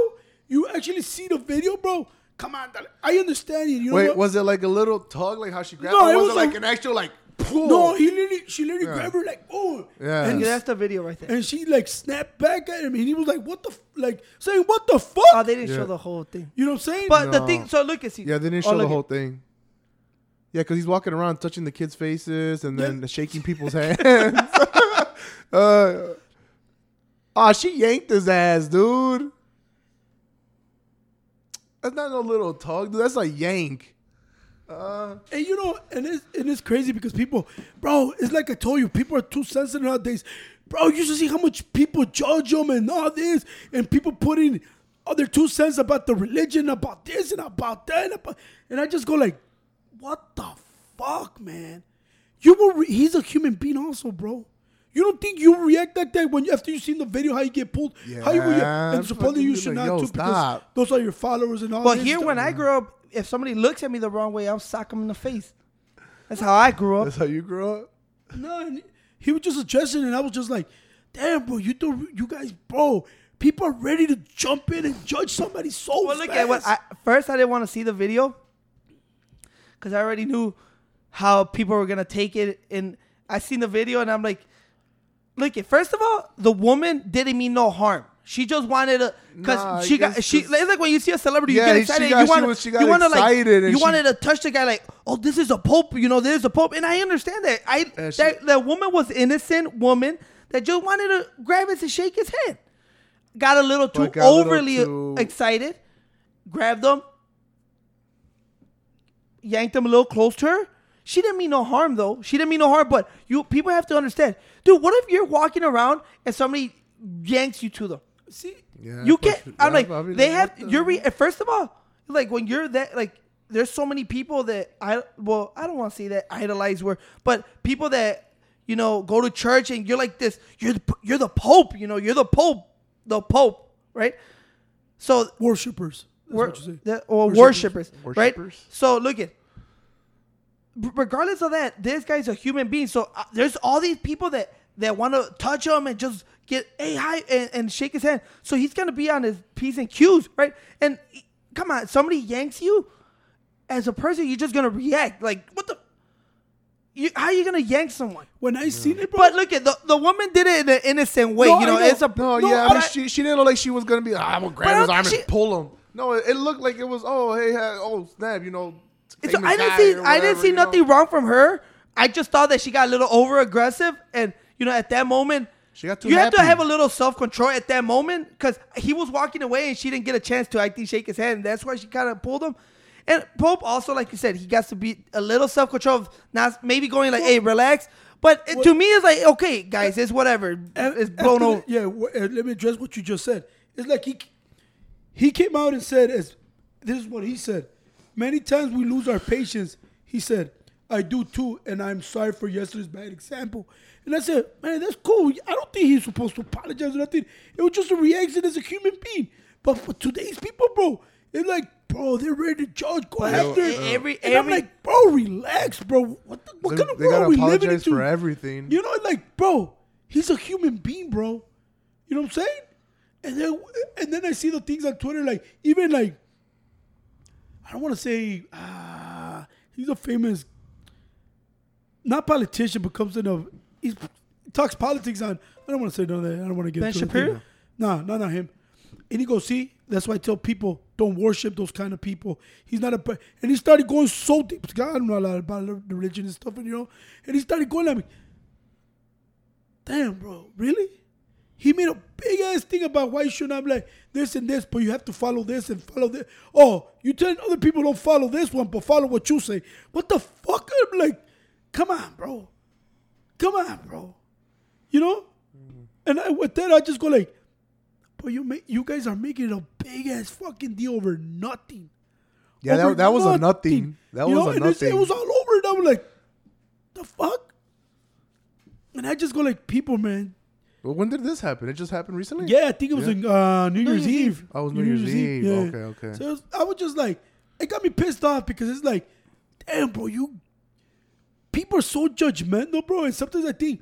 bro. Come on, I understand it. Wait, was it like a little tug, like how she grabbed her? No, was it like an actual, like, pull? No, she literally grabbed her, like, oh. Yeah. And that's the video right there. And she, like, snapped back at him. And he was like, saying, what the fuck? Oh, they didn't show the whole thing. You know what I'm saying? But the thing, so look at see. Yeah, they didn't show the whole thing. Yeah, because he's walking around touching the kids' faces and then shaking people's hands. Oh, she yanked his ass, dude. That's not no little tug, dude. That's a yank. And you know, and it's crazy because people, bro, it's like I told you, people are too sensitive nowadays. Bro, you should see how much people judge them and all this, and people put in their 2 cents about the religion, about this and about that. And I just go like, what the fuck, man? He's a human being also, bro. You don't think you react like that after you seen the video, how you get pulled? Yeah. How you react? And supposedly you should not, too, because those are your followers and all that. But here, when I grew up, if somebody looks at me the wrong way, I'll sock them in the face. That's how I grew up. That's how you grew up? No, and he was just addressing, and I was just like, damn, bro, you guys, bro, people are ready to jump in and judge somebody so fast. Look at first, I didn't want to see the video because I already knew how people were going to take it. And I seen the video, and I'm like, look, first of all, the woman didn't mean no harm. She just wanted to, because she it's like when you see a celebrity, you get excited. You wanted to touch the guy, like, oh, this is a pope. You know, this is a pope, and I understand that. That woman was innocent woman that just wanted to grab his and shake his head. Got a little too overly excited. Grabbed him, yanked him a little close to her. She didn't mean no harm, though. She didn't mean no harm, but people have to understand, dude. What if you're walking around and somebody yanks you to them? See, yeah, you can't. I'm like, I mean, they have. First of all, like when you're that, like, there's so many people that I don't want to say that idolize word, but people that you know go to church and you're like this. You're the Pope. You know, you're the Pope, right? So worshipers, right? So look at. Regardless of that, this guy's a human being. So there's all these people that want to touch him and just get, hey, hi, and shake his hand. So he's going to be on his P's and Q's, right? And come on, somebody yanks you. As a person, you're just going to react. Like, what the? How are you going to yank someone? When I seen it, bro. But look at the woman did it in an innocent way. No, you know, it's a. No, no yeah. I mean, she didn't look like she was going to be, I'm going to grab his arm and pull him. No, it looked like it was, oh, hey, oh, snap, you know. So I didn't see nothing wrong from her. I just thought that she got a little over aggressive, and you know, at that moment, she got too happy. You have to have a little self control at that moment because he was walking away, and she didn't get a chance to shake his hand. And that's why she kind of pulled him. And Pope also, like you said, he got to be a little self control of not maybe going like, "Hey, relax." But to me, it's like, okay, guys, it's whatever. It's blown over. Yeah, let me address what you just said. It's like he came out and said, "This is what he said." Many times we lose our patience. He said, I do too, and I'm sorry for yesterday's bad example. And I said, man, that's cool. I don't think he's supposed to apologize or nothing. It was just a reaction as a human being. But for today's people, bro, they're like, bro, they're ready to judge, go after it. And I'm like, bro, relax, bro. What kind of world are we living into? They gotta apologize for everything. You know, like, bro, he's a human being, bro. You know what I'm saying? And then I see the things on Twitter, like, even like, I don't want to say he's a famous, not politician, but comes in a, he talks politics on, I don't want to say none of that. I don't want to get Ben Shapiro? No, not him. And he goes, see, that's why I tell people, don't worship those kind of people. He's not a, and he started going so deep. God, I don't know a lot about the religion and stuff, and you know, and he started going at me. Damn, bro, really? He made a big ass thing about why you should not be like this and this, but you have to follow this and follow this. Oh, you telling other people don't follow this one, but follow what you say. What the fuck? I'm like, come on, bro. Come on, bro. You know? Mm-hmm. And with that, I just go like, but you guys are making a big ass fucking deal over nothing. Yeah, over that was nothing. That you was know? A and nothing. It was all over. And I'm like, the fuck? And I just go like, people, man. Well, when did this happen? It just happened recently? Yeah, I think it was in New Year's Eve. Oh, it was New Year's Eve. Yeah. Okay. So I was just like, it got me pissed off because it's like, damn, bro, people are so judgmental, bro. And sometimes I think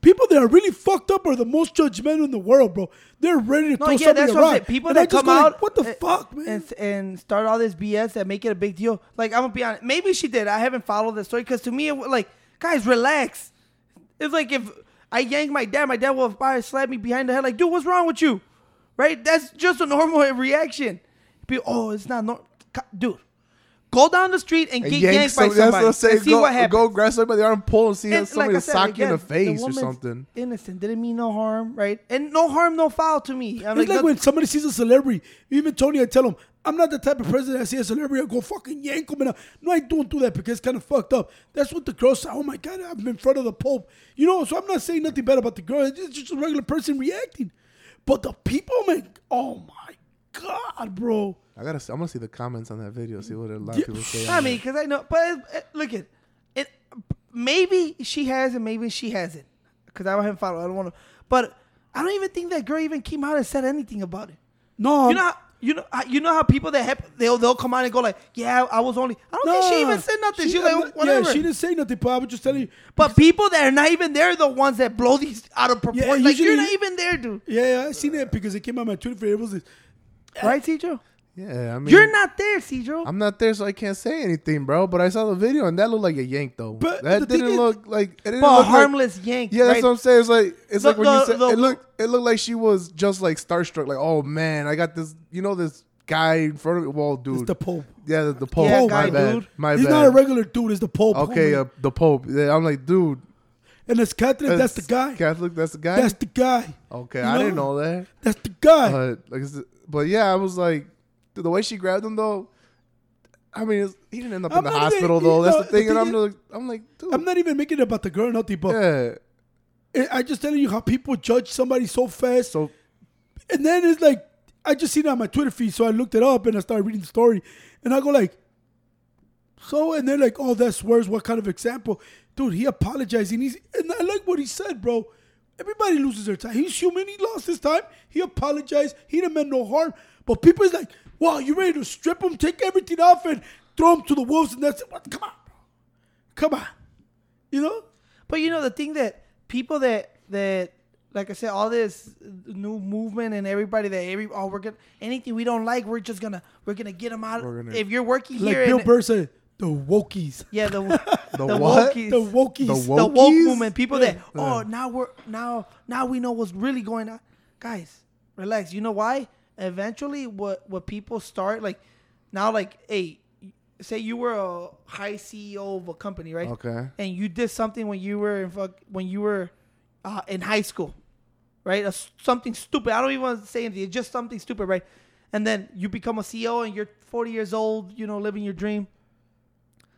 people that are really fucked up are the most judgmental in the world, bro. They're ready to throw something around. People and that come out, like, what the fuck, man? And start all this BS and make it a big deal. Like, I'm going to be honest. Maybe she did. I haven't followed the story because to me, it was like, guys, relax. It's like if I yanked my dad. My dad will slap me behind the head like, dude, what's wrong with you? Right? That's just a normal reaction. People, it's not normal. Dude, go down the street and get yanked by somebody. That's what I'm saying. Go, what happens. Go grab somebody by the arm and pull and see if somebody like sock you in the face or something. Innocent. Didn't mean no harm, right? And no harm, no foul to me. I'm it's like when somebody sees a celebrity. Even Tony, I tell him, I'm not the type of person that I see a celebrity, I go fucking yank him. No, I don't do that because it's kind of fucked up. That's what the girl said. Oh, my God, I'm in front of the Pope. You know, so I'm not saying nothing bad about the girl. It's just a regular person reacting. But the people, man, oh, my God, bro. I'm going to see the comments on that video, see what a lot of people say. I mean, because I know. But look at it. Maybe she has it, maybe she hasn't. Because I haven't followed. I don't want to. But I don't even think that girl even came out and said anything about it. No. You know how people that have, they'll come out and go like, yeah, I was only. I don't think she even said nothing. She's like, whatever. Yeah, she didn't say nothing, but I was just telling you. But people that are not even there are the ones that blow these out of proportion. Yeah, like, you're not even there, dude. Yeah, I seen that because it came out my Twitter feed. It was this. Right, teacher? Yeah, I mean, you're not there, Cedro. I'm not there, so I can't say anything, bro. But I saw the video, and that looked like a yank, though. But that didn't look like it didn't look harmless like, yank. Yeah, right? That's what I'm saying. It's like when you said it looked like she was just like starstruck, like, oh man, I got this, you know, this guy in front of me. Well, dude, it's the Pope. Yeah, the Pope. Yeah, my bad. He's not a regular dude. It's the Pope. Okay, the Pope. Yeah, I'm like, dude. And it's Catholic, that's the guy. Catholic, that's the guy. That's the guy. Okay, you know? I didn't know that. That's the guy. But yeah, I was like. Dude, the way she grabbed him, though, I mean, he didn't end up in the hospital, though. That's the thing. And I'm like, dude. I'm not even making it about the girl or nothing, but I just telling you how people judge somebody so fast. So, and then it's like, I just seen it on my Twitter feed, so I looked it up and I started reading the story. And I go like, so, and they're like, oh, that's worse. What kind of example? Dude, he apologized. And I like what he said, bro. Everybody loses their time. He's human. He lost his time. He apologized. He didn't mean no harm. But people is like, wow, you ready to strip him, take everything off, and throw him to the wolves, and that's it. Come on, bro. Come on. You know? But, you know, the thing that people that like I said, all this new movement and everybody that we're going to, anything we don't like, we're going to get them out. If you're working like here. Like Bill Burr said, the wokies. Yeah, the what? Wokies. The wokies. The woke movement. People now we know what's really going on. Guys, relax. You know why? Eventually, what people start say you were a high CEO of a company, right? Okay. And you did something when you were in high school, right? Something stupid. I don't even want to say anything. It's just something stupid, right? And then you become a CEO, and you're 40 years old, you know, living your dream.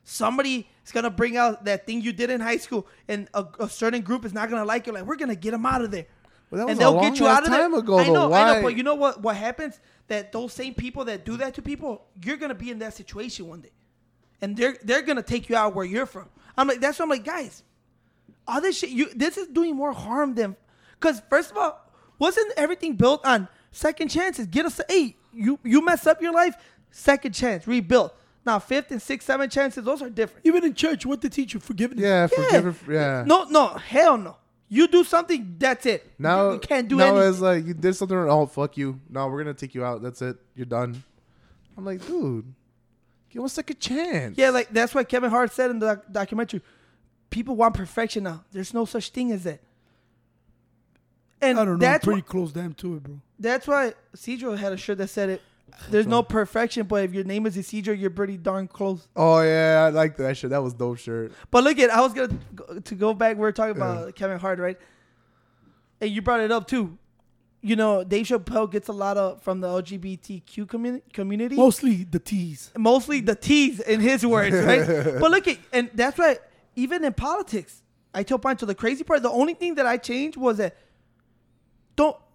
Somebody is gonna bring out that thing you did in high school, and a certain group is not gonna like you. Like, we're gonna get them out of there. Well, and they'll get you out of there. I know, but you know what happens? That those same people that do that to people, you're going to be in that situation one day. And they're going to take you out where you're from. I'm like, that's what I'm like, guys. All this shit, this is doing more harm than... Because first of all, wasn't everything built on second chances? You mess up your life, second chance, rebuild. Now, 5th and 6th, 7th chances, those are different. Even in church, what they teach you, forgiveness. Yeah, forgiveness, yeah. No, hell no. You do something, that's it. Now you can't do anything. Now it's like you did something. Oh, fuck you! No, we're gonna take you out. That's it. You're done. I'm like, dude, give us like a chance. Yeah, like that's what Kevin Hart said in the documentary. People want perfection now. There's no such thing as that. And I don't know. I'm pretty close damn to it, bro. That's why Cedro had a shirt that said it. There's no perfection, but if your name is Isidro, you're pretty darn close. Oh, yeah. I like that shirt. That was dope shirt. But look at, I was going to go back. We were talking about Kevin Hart, right? And you brought it up, too. You know, Dave Chappelle gets a lot from the LGBTQ community. Mostly the T's, in his words, right? But look at, and that's why, even in politics, I tell Pancho, the crazy part, the only thing that I changed was that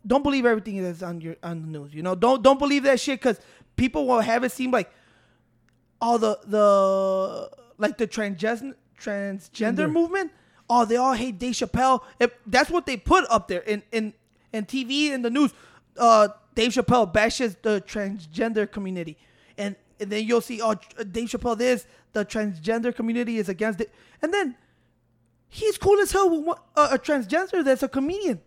don't believe everything that's on the news. You know, don't believe that shit because people will have it seem like all the transgender movement. Oh, they all hate Dave Chappelle. That's what they put up there in TV and the news. Dave Chappelle bashes the transgender community, and then you'll see, oh, Dave Chappelle this, the transgender community is against it, and then he's cool as hell with a transgender that's a comedian.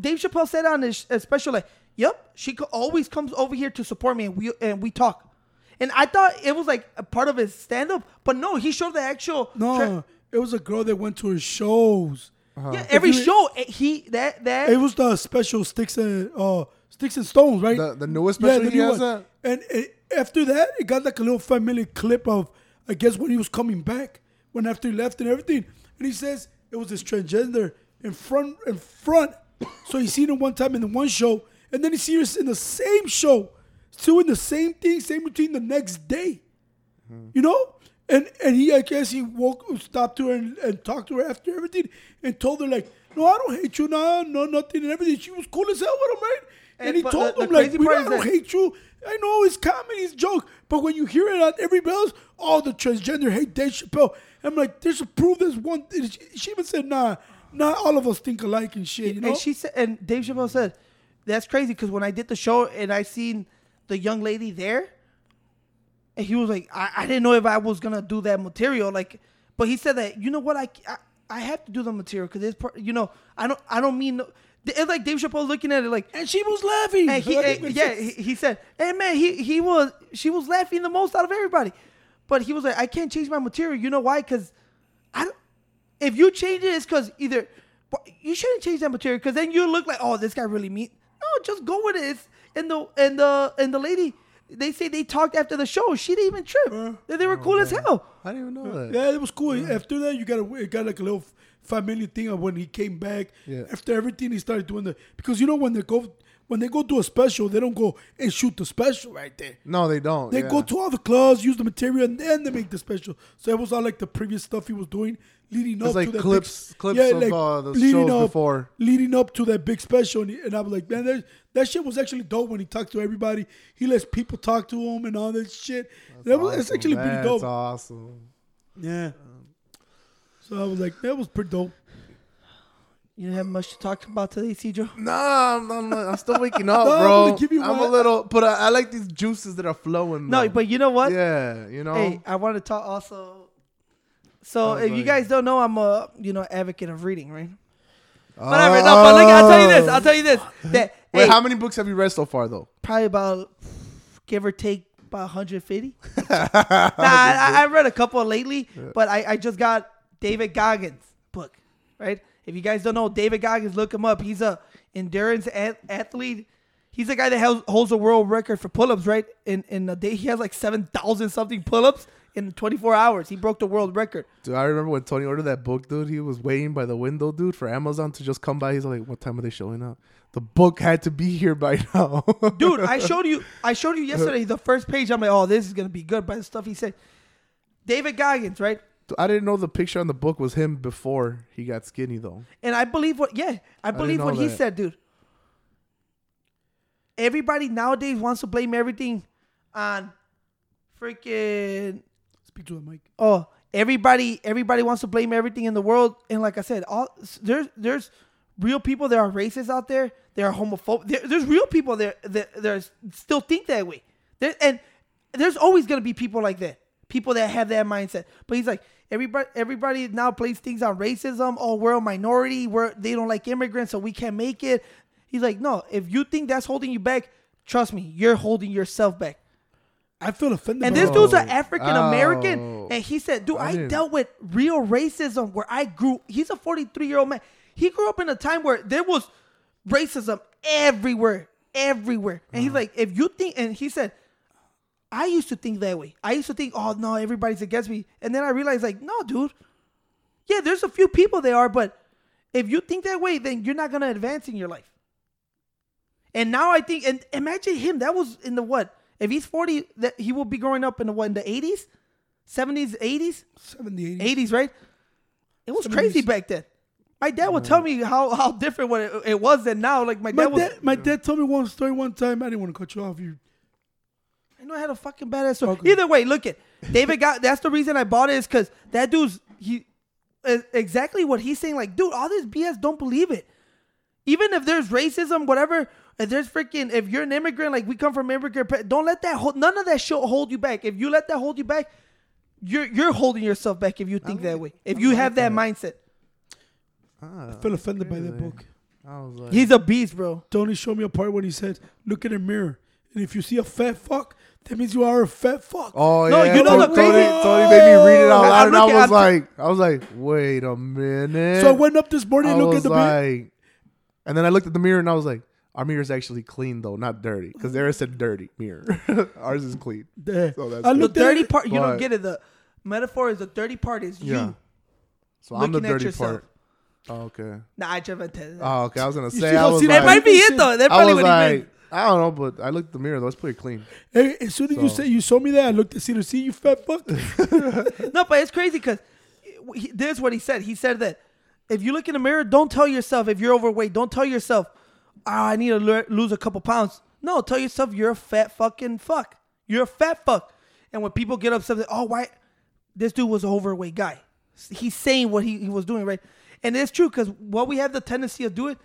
Dave Chappelle said on his special, like, yep, she always comes over here to support me, and we talk. And I thought it was like a part of his stand-up, but no, he showed the actual... No, it was a girl that went to his shows. Uh-huh. Yeah, every show, that... It was the special Sticks and Stones, right? The newest special he has. And after that, it got like a little 5-minute clip of, I guess, when he was coming back, when after he left and everything. And he says it was this transgender... In front. So he seen him one time in the one show, and then he sees in the same show, still in the same thing, same routine the next day. Mm-hmm. You know? And he, I guess, stopped to her and talked to her after everything, and told her, like, no, I don't hate you, no, nothing, and everything. She was cool as hell with him, right? And he told him, like, I don't hate you. I know it's comedy, it's joke, but when you hear it on everybody else, all the transgender hate Dave Chappelle. I'm like, there's a proof there's one. She even said, nah. Not all of us think alike and shit, you know? And she said, and Dave Chappelle said, that's crazy because when I did the show and I seen the young lady there, and he was like, I didn't know if I was gonna do that material, like, but he said that, you know what, I have to do the material because it's, you know, I don't mean It's like Dave Chappelle looking at it like, and she was laughing. And he said, "Hey man, she was laughing the most out of everybody." But he was like, "I can't change my material. You know why? Because if you change it, it's because either you shouldn't change that material because then you look like, oh, this guy really mean. No, just go with it." It's, and the lady, they say they talked after the show. She didn't even trip. They were cool as hell. I didn't even know that. Yeah, it was cool. Yeah. After that, it got like a little family thing of when he came back. Yeah. After everything, he started doing that. Because you know when they go to a special, they don't go and shoot the special right there. No, they don't. They go to all the clubs, use the material, and then they make the special. So it was all like the previous stuff he was doing leading up to that. It's like clips of the shows before. Leading up to that big special. And I was like, man, that shit was actually dope when he talked to everybody. He lets people talk to him and all that shit. That's actually pretty dope. That's awesome. Yeah. So I was like, that was pretty dope. You didn't have much to talk about today, Cedro? Nah, I'm still waking up, bro. I like these juices that are flowing. No, but you know what? Yeah, you know. Hey, I want to talk also. So if you guys don't know, I'm a advocate of reading, right? Whatever. No, but look, I'll tell you this. Wait, how many books have you read so far, though? Probably about, give or take, about 150. I read a couple lately, but I just got David Goggins' book, right? If you guys don't know, David Goggins, look him up. He's an endurance athlete. He's a guy that holds a world record for pull-ups, right? In a day, he has like 7,000-something pull-ups in 24 hours. He broke the world record. Dude, I remember when Tony ordered that book, dude. He was waiting by the window, dude, for Amazon to just come by. He's like, what time are they showing up? The book had to be here by now. Dude, I showed you yesterday the first page. I'm like, oh, this is going to be good by the stuff he said. David Goggins, right? I didn't know the picture on the book was him before he got skinny, though. And I believe what he said, dude. Everybody nowadays wants to blame everything on freaking... Speak to the mic. Oh, everybody wants to blame everything in the world. And like I said, there's real people that are racist out there. They are homophobic. There's real people that still think that way. And there's always going to be people like that. People that have that mindset. But he's like, everybody now plays things on racism. Oh, we're a minority. They don't like immigrants, so we can't make it. He's like, no, if you think that's holding you back, trust me, you're holding yourself back. I feel offended. And this dude's an African-American. Oh. And he said, dude, I dealt with real racism where I grew. He's a 43-year-old man. He grew up in a time where there was racism everywhere. And he's like, if you think, and he said, I used to think that way. I used to think, oh, no, everybody's against me. And then I realized, like, no, dude. Yeah, there's a few people they are, but if you think that way, then you're not going to advance in your life. And now I think, and imagine him. That was in the what? If he's 40, that he will be growing up in the what? In the 80s? 70s, 80s? 70s, 80s. 80s, right? It was 70s. Crazy back then. My dad would tell me how different what it was than now. Like, my dad told me one story one time. I didn't want to cut you off. I know I had a fucking badass story. Okay. Either way, look it. David got. That's the reason I bought it is because that dude's exactly what he's saying. Like, dude, all this BS. Don't believe it. Even if there's racism, whatever. If there's freaking. If you're an immigrant, like we come from immigrant. Don't let that. None of that shit hold you back. If you let that hold you back, you're holding yourself back. If you think that way. If you have that mindset. I feel offended by that book. I was like, he's a beast, bro. Tony showed me a part when he said, "Look in the mirror, and if you see a fat fuck." That means you are a fat fuck. Oh, no, yeah. No, you know the crazy. Tony made me read it out loud, and I was like, wait a minute. So I went up this morning and looked at the mirror. And then I looked at the mirror, and I was like, our mirror's actually clean, though, not dirty. Because there is a dirty mirror. Ours is clean. So that's the dirty part, you don't get it. The metaphor is the dirty part is you. So I'm the dirty part. Oh, okay. Nah, I just intended that. Oh, okay. I was going to say, I was like. That might be it, though. That probably would have been. I don't know, but I looked at the mirror. That's pretty clean. Hey, as soon as you showed me that, I looked to see you fat fuck. No, but it's crazy because there's what he said. He said that if you look in the mirror, don't tell yourself if you're overweight. Don't tell yourself, I need to lose a couple pounds. No, tell yourself you're a fat fucking fuck. You're a fat fuck. And when people get upset, why? This dude was an overweight guy. He's saying what he was doing, right? And it's true because what we have the tendency of doing,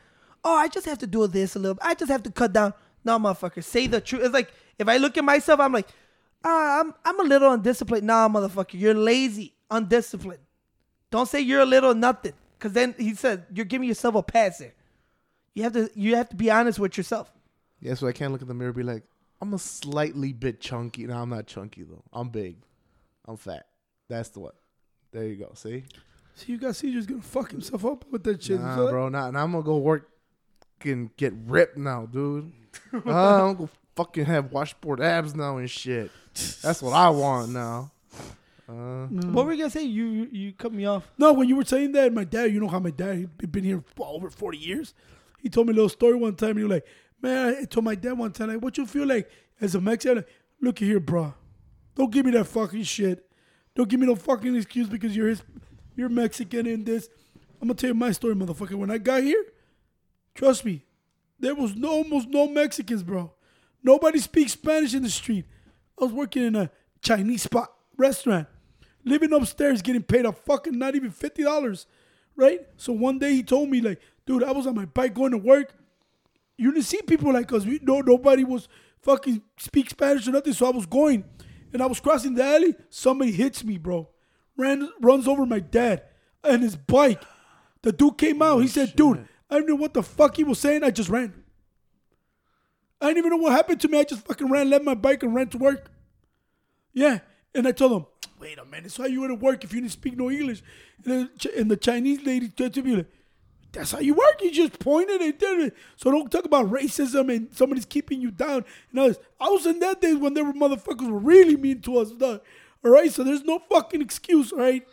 I just have to do this a little bit. I just have to cut down. No, motherfucker, say the truth. It's like, if I look at myself, I'm like, I'm a little undisciplined. Nah, motherfucker, you're lazy, undisciplined. Don't say you're a little nothing. Because then he said, you're giving yourself a pass there. You have to be honest with yourself. Yeah, so I can't look in the mirror and be like, I'm a slightly bit chunky. No, I'm not chunky though. I'm big. I'm fat. That's the one. There you go. See? So you got Caesar's gonna fuck himself up with that shit. Nah, bro. Nah, and I'm gonna go work and get ripped now, dude. I'm gonna fucking have washboard abs now and shit. That's what I want now. What were you gonna say? You cut me off. No, when you were saying that, my dad. You know how my dad had been here for over 40 years. He told me a little story one time. And he was like, man, I told my dad one time, like, what you feel like as a Mexican? Like, look here, bro. Don't give me that fucking shit. Don't give me no fucking excuse because you're Mexican in this. I'm gonna tell you my story, motherfucker. When I got here, trust me, there was almost no Mexicans, bro. Nobody speaks Spanish in the street. I was working in a Chinese spot restaurant, living upstairs, getting paid a fucking not even $50, right? So one day he told me, like, dude, I was on my bike going to work. You didn't see people like us. Nobody was fucking speak Spanish or nothing. So I was going, and I was crossing the alley. Somebody hits me, bro. Runs over my dad and his bike. The dude came out. He said, dude, I didn't know what the fuck he was saying. I just ran. I didn't even know what happened to me. I just fucking ran, left my bike, and ran to work. Yeah. And I told him, wait a minute. So how you went to work if you didn't speak no English? And the Chinese lady turned to me like, that's how you work. You just pointed and did it. So don't talk about racism and somebody's keeping you down. And I was in that days when there were motherfuckers were really mean to us. All right? So there's no fucking excuse, all right?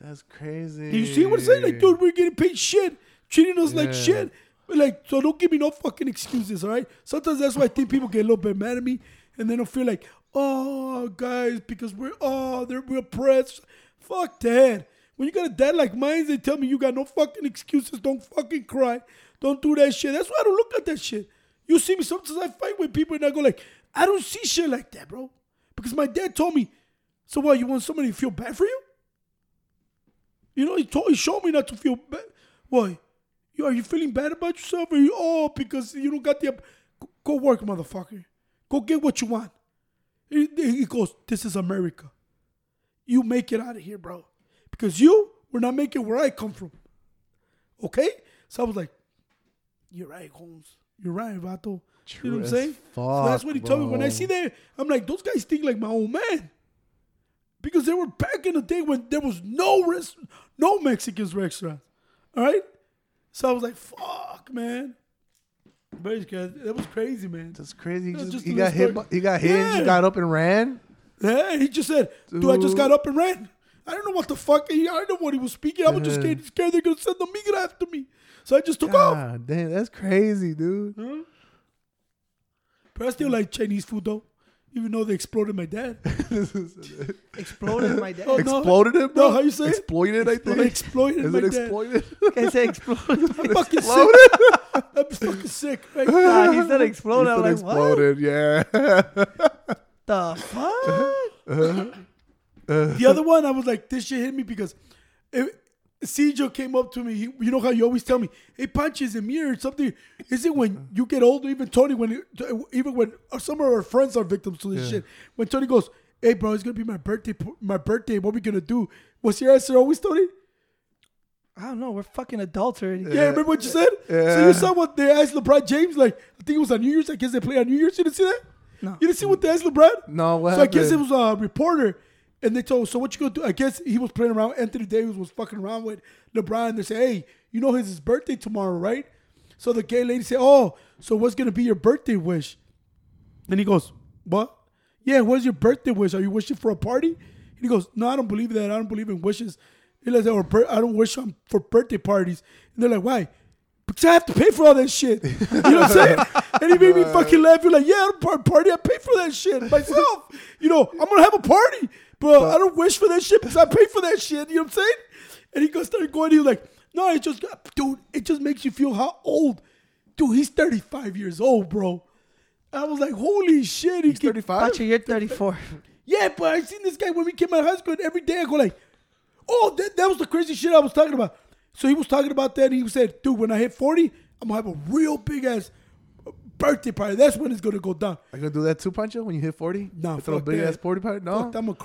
That's crazy. You see what I'm saying? Like, dude, we're getting paid shit, treating us like shit. But like, so don't give me no fucking excuses, all right? Sometimes that's why I think people get a little bit mad at me. And they don't feel like, oh, guys, because we're oppressed. Fuck that. When you got a dad like mine, they tell me you got no fucking excuses. Don't fucking cry. Don't do that shit. That's why I don't look at that shit. You see me sometimes I fight with people and I go like, I don't see shit like that, bro. Because my dad told me, so what, you want somebody to feel bad for you? You know, he showed me not to feel bad. Why? Are you feeling bad about yourself? Are you, because you don't got the... Go work, motherfucker. Go get what you want. He goes, this is America. You make it out of here, bro. Because you were not making where I come from. Okay? So I was like, you're right, Holmes. You're right, Vato. You know what I'm saying? Fuck, so that's what he told me. When I see that, I'm like, those guys think like my old man. Because they were back in the day when there was no Mexicans restaurant. All right? So I was like, fuck, man. That was crazy, man. That's crazy. He got hit. Yeah. He got up and ran. Yeah, he just said, dude, I just got up and ran. I don't know what the fuck. I don't know what he was speaking. I was just scared they're going to send the migra after me. So I just took off. Damn, that's crazy, dude. Huh? But I still like Chinese food, though. Even though they exploded my dad. Exploded my dad? Oh, no. Exploded him, bro? No, how you say it? Exploited, I think. Exploited my dad. Is it exploited? I said exploded. I'm fucking sick. I'm fucking sick. Right? Nah, he said exploded. I'm like, exploded, what? Yeah. The fuck? The other one, I was like, this shit hit me because Sergio came up to me. You know how you always tell me, hey, Pancho, is it me or something? Is it when you get older, even Tony, when some of our friends are victims to this shit. When Tony goes, hey, bro, it's going to be my birthday. What are we going to do? What's your answer always, Tony? I don't know. We're fucking adults already. Yeah, remember what you said? Yeah. So you saw what they asked LeBron James, like, I think it was on New Year's. I guess they play on New Year's. You didn't see that? No. You didn't see what they asked LeBron? No, what happened? I guess it was a reporter. And they told him, so what you going to do? I guess he was playing around. Anthony Davis was fucking around with LeBron. They say, hey, you know his birthday tomorrow, right? So the gay lady said, oh, so what's going to be your birthday wish? And he goes, what? Yeah, what's your birthday wish? Are you wishing for a party? And he goes, no, I don't believe that. I don't believe in wishes. He like, I don't wish for birthday parties. And they're like, why? Because I have to pay for all that shit. You know what I'm saying? And he made me fucking laugh. You're like, yeah, I don't party. I pay for that shit myself. You know, I'm going to have a party. But I don't wish for that shit because I pay for that shit. You know what I'm saying? And he started going. He was like, no, it just, dude, it just makes you feel how old. Dude, he's 35 years old, bro. I was like, holy shit. He's 35? Pacho, you're 34. Yeah, but I seen this guy when we came out of high school. And every day I go like, oh, that was the crazy shit I was talking about. So he was talking about that. And he said, dude, when I hit 40, I'm going to have a real big ass birthday party. That's when it's going to go down. Are you going to do that too, Pancho, when you hit 40? No. Throw a big ass party party? No. Fuck that, I'm going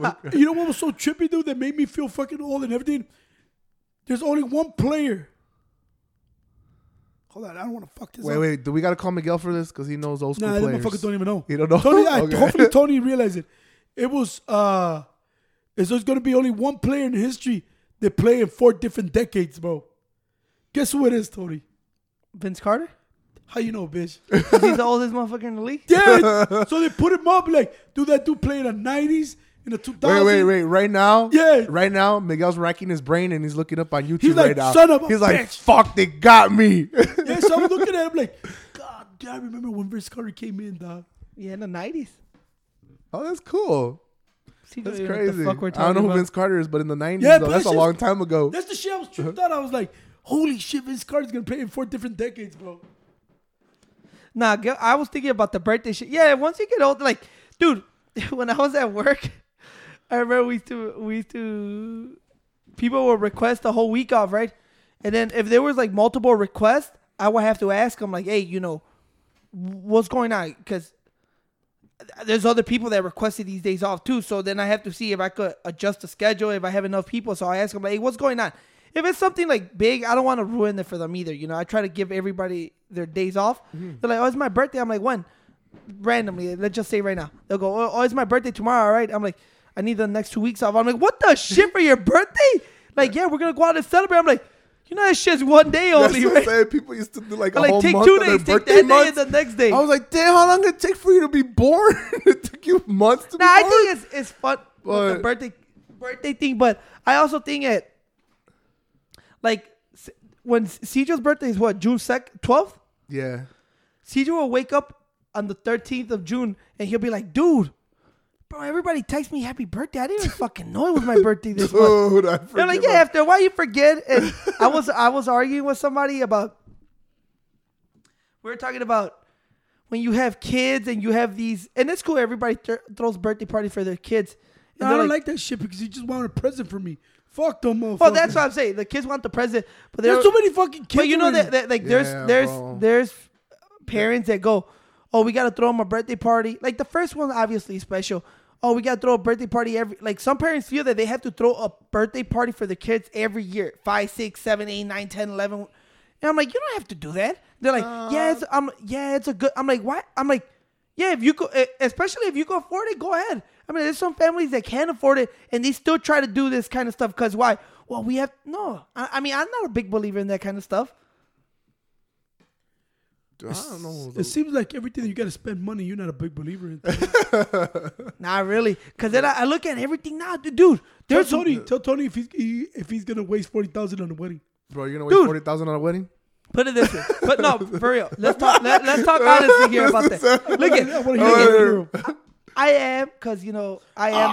to cry. You know what was so trippy, dude, that made me feel fucking old and everything? There's only one player Hold on, I don't want to fuck this up. Wait, do we got to call Miguel for this? Because he knows old school players. Nah, motherfuckers don't even know. You don't know? Tony, okay. Hopefully Tony realized it. It was, there's going to be only one player in history that played in 4 different decades, bro. Guess who it is, Tony? Vince Carter? How you know, bitch? Because he's the oldest motherfucker in the league? Yeah. So they put him up like, dude, that dude played in the 90s. In the 2000s. Wait. Right now? Yeah. Right now, Miguel's racking his brain and he's looking up on YouTube like, right now. Son of a he's bitch. Like, fuck, they got me. Yeah, so I'm looking at him like, God, yeah, I remember when Vince Carter came in, dog. Yeah, in the 90s. Oh, that's cool. See, that's crazy. I don't know who Vince Carter is, but in the 90s, yeah, though, that's a long time ago. That's the shit I was tripped out. I was like, holy shit, Vince Carter's going to play in 4 different decades, bro. Nah, I was thinking about the birthday shit. Yeah, once you get old, like, dude, when I was at work... I remember we used to people would request the whole week off, right? And then if there was like multiple requests, I would have to ask them like, hey, you know, what's going on? Because there's other people that requested these days off too. So then I have to see if I could adjust the schedule, if I have enough people. So I ask them like, hey, what's going on? If it's something like big, I don't want to ruin it for them either. You know, I try to give everybody their days off. Mm-hmm. They're like, oh, it's my birthday. I'm like, when? Randomly, let's just say right now. They'll go, oh, it's my birthday tomorrow. All right. I'm like, I need the next 2 weeks off. I'm like, what the shit for your birthday? Like, yeah, we're going to go out and celebrate. I'm like, you know that shit's one day only, right? That's what I'm saying. People used to do like a whole month of their birthday month. Take 2 days, take that day and the next day. I was like, damn, how long did it take for you to be born? It took you months to be born? Nah, I think it's fun with the birthday thing, but I also think it, like, when Cedro's birthday is what, June 12th? Yeah. Cedro will wake up on the 13th of June, and he'll be like, dude, bro, everybody texts me happy birthday. I didn't even fucking know it was my birthday this month. Dude, I forget. They're like, yeah, after a while you forget. And I was arguing with somebody about, we were talking about when you have kids and you have these, and it's cool, everybody throws birthday parties for their kids. No, I don't like that shit because you just want a present from me. Fuck them motherfuckers. Well, that's what I'm saying. The kids want the present. But there's so many fucking kids. But you know that like there's parents that go, oh, we got to throw them a birthday party. Like, the first one obviously is special. Oh, we got to throw a birthday party every... Like, some parents feel that they have to throw a birthday party for their kids every year. 5, 6, 7, 8, 9, 10, 11. And I'm like, you don't have to do that. They're like, it's a good... I'm like, what? I'm like, yeah, if you go... Especially if you can afford it, go ahead. I mean, there's some families that can't afford it, and they still try to do this kind of stuff. Because why? Well, we have... No. I mean, I'm not a big believer in that kind of stuff. Dude, I don't know. It seems like everything you got to spend money, you're not a big believer in. Not really. Because then I look at everything now. Dude, there's tell Tony if he's going to waste $40,000 on a wedding. Bro, you're going to waste $40,000 on a wedding? Put it this way. But no, for real. Let's talk honestly here about that. Look at I am, because, you know, I am.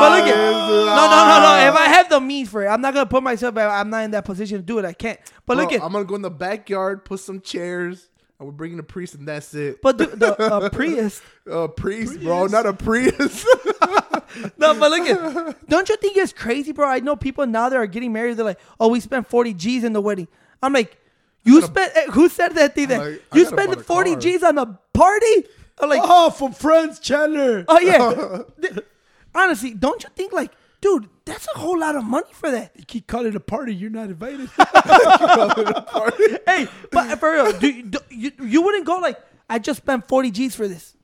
But look at No. If I have the means for it, I'm not going to put myself, I'm not in that position to do it. I can't. But look at. I'm going to go in the backyard, put some chairs, and we're bringing a priest, and that's it. But the priest. Priest, bro, not a priest. No, but look at. Don't you think it's crazy, bro? I know people now that are getting married, they're like, oh, we spent $40,000 in the wedding. I'm like, who said that thing? Like, you spent $40,000 on a party? I'm like, oh, from Friends, Chandler. Oh, yeah. Honestly, don't you think, like, dude, that's a whole lot of money for that? You keep calling it a party. You're not invited. Hey, but for real, you wouldn't go like, I just spent $40,000 for this.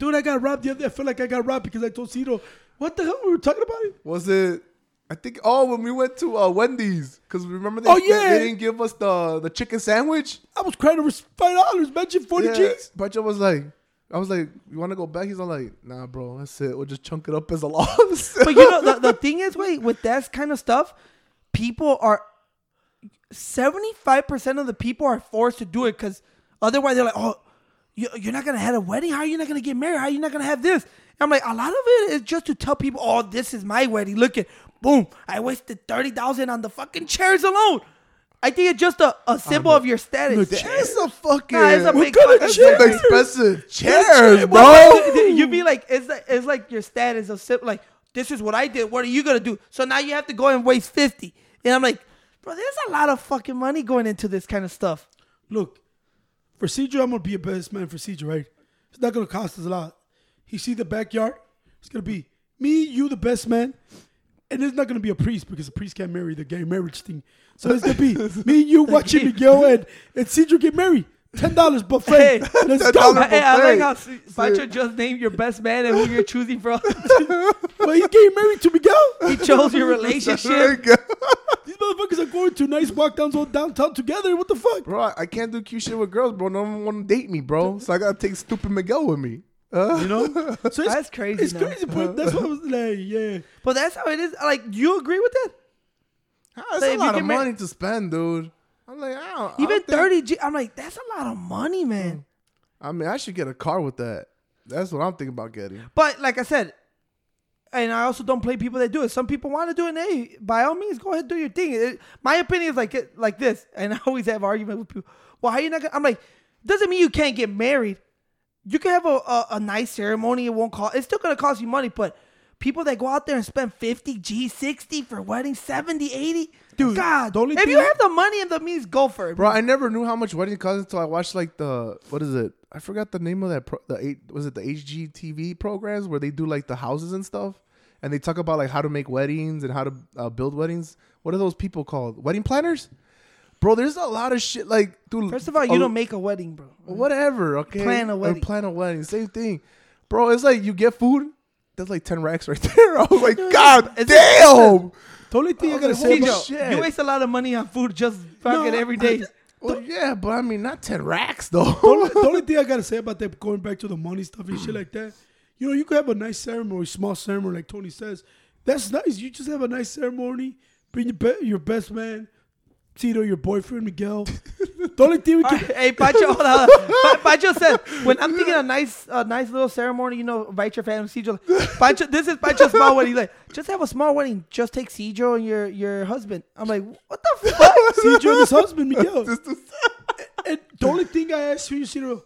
Dude, I got robbed the other day. I feel like I got robbed because I told Cito, what the hell we were talking about it? Was it? I think, when we went to Wendy's, because remember they didn't give us the chicken sandwich? I was crying over $5, imagine 40 G's. But I was like, you want to go back? He's all like, nah, bro, that's it. We'll just chunk it up as a loss. But you know, the thing is, with that kind of stuff, 75% of the people are forced to do it because otherwise they're like, oh, you're not going to have a wedding? How are you not going to get married? How are you not going to have this? I'm like, a lot of it is just to tell people, oh, this is my wedding. Look at, boom, I wasted $30,000 on the fucking chairs alone. I think it's just a symbol of your status. The chairs are fucking... Nah, it's a big fucking chair. It's expensive chairs, bro. You'd be like, it's like your status of simple, like, this is what I did. What are you going to do? So now you have to go and waste $50. And I'm like, bro, there's a lot of fucking money going into this kind of stuff. Look, for Cedro, I'm going to be a best man for Cedro, right? It's not going to cost us a lot. You see the backyard? It's going to be me, you, the best man, And there's not going to be a priest because a priest can't marry, the gay marriage thing. So it's going to be me, you, watching Miguel and Cedric get married. $10 buffet. Hey, let's go. Hey, I like how Sancho just named your best man and who you're choosing from. Well, he's getting married to Miguel. He chose your relationship. These motherfuckers are going to nice walk downs all downtown together. What the fuck? Bro, I can't do cute shit with girls, bro. No one want to date me, bro. So I got to take stupid Miguel with me. You know? So that's crazy. It's crazy, but that's what I was like, yeah. But that's how it is. Like, you agree with that? That's like, a lot of money to spend, dude. I'm like, I don't think I'm like, that's a lot of money, man. I mean, I should get a car with that. That's what I'm thinking about getting. But like I said, and I also don't play people that do it. Some people want to do it. Hey, by all means, go ahead, do your thing. My opinion is like this, and I always have arguments with people. Well, how you not gonna? I'm like, doesn't mean you can't get married. You can have a nice ceremony. It won't cost. It's still gonna cost you money, but people that go out there and spend 50 G, 60 for weddings, 70, 80. Dude, God, if you have the money and the means, go for it. Bro, I never knew how much wedding costs until I watched like the, what is it? I forgot the name of that. Was it the HGTV programs where they do like the houses and stuff? And they talk about like how to make weddings and how to build weddings. What are those people called? Wedding planners? Bro, there's a lot of shit like, dude. First of all, you don't make a wedding, bro. Whatever, okay? Plan a wedding. Same thing. Bro, it's like you get food. That's like 10 racks right there. I was like, God damn. The only thing I gotta say is you waste a lot of money on food just fucking every day. Yeah, but I mean, not 10 racks, though. The only thing I gotta say about that, going back to the money stuff and shit like that, you know, you could have a nice ceremony, small ceremony, like Tony says. That's nice. You just have a nice ceremony. Bring your best man, Tito, your boyfriend, Miguel. The only thing we can... Hey, Pacho, hold on. Pacho said, when I'm thinking a nice little ceremony, you know, invite your family, Cedro. Pacho, this is Pacho's small wedding. He's like, just have a small wedding. Just take Cedro and your husband. I'm like, what the fuck? Cedro and his husband, Miguel. And the only thing I asked for you, Cedro,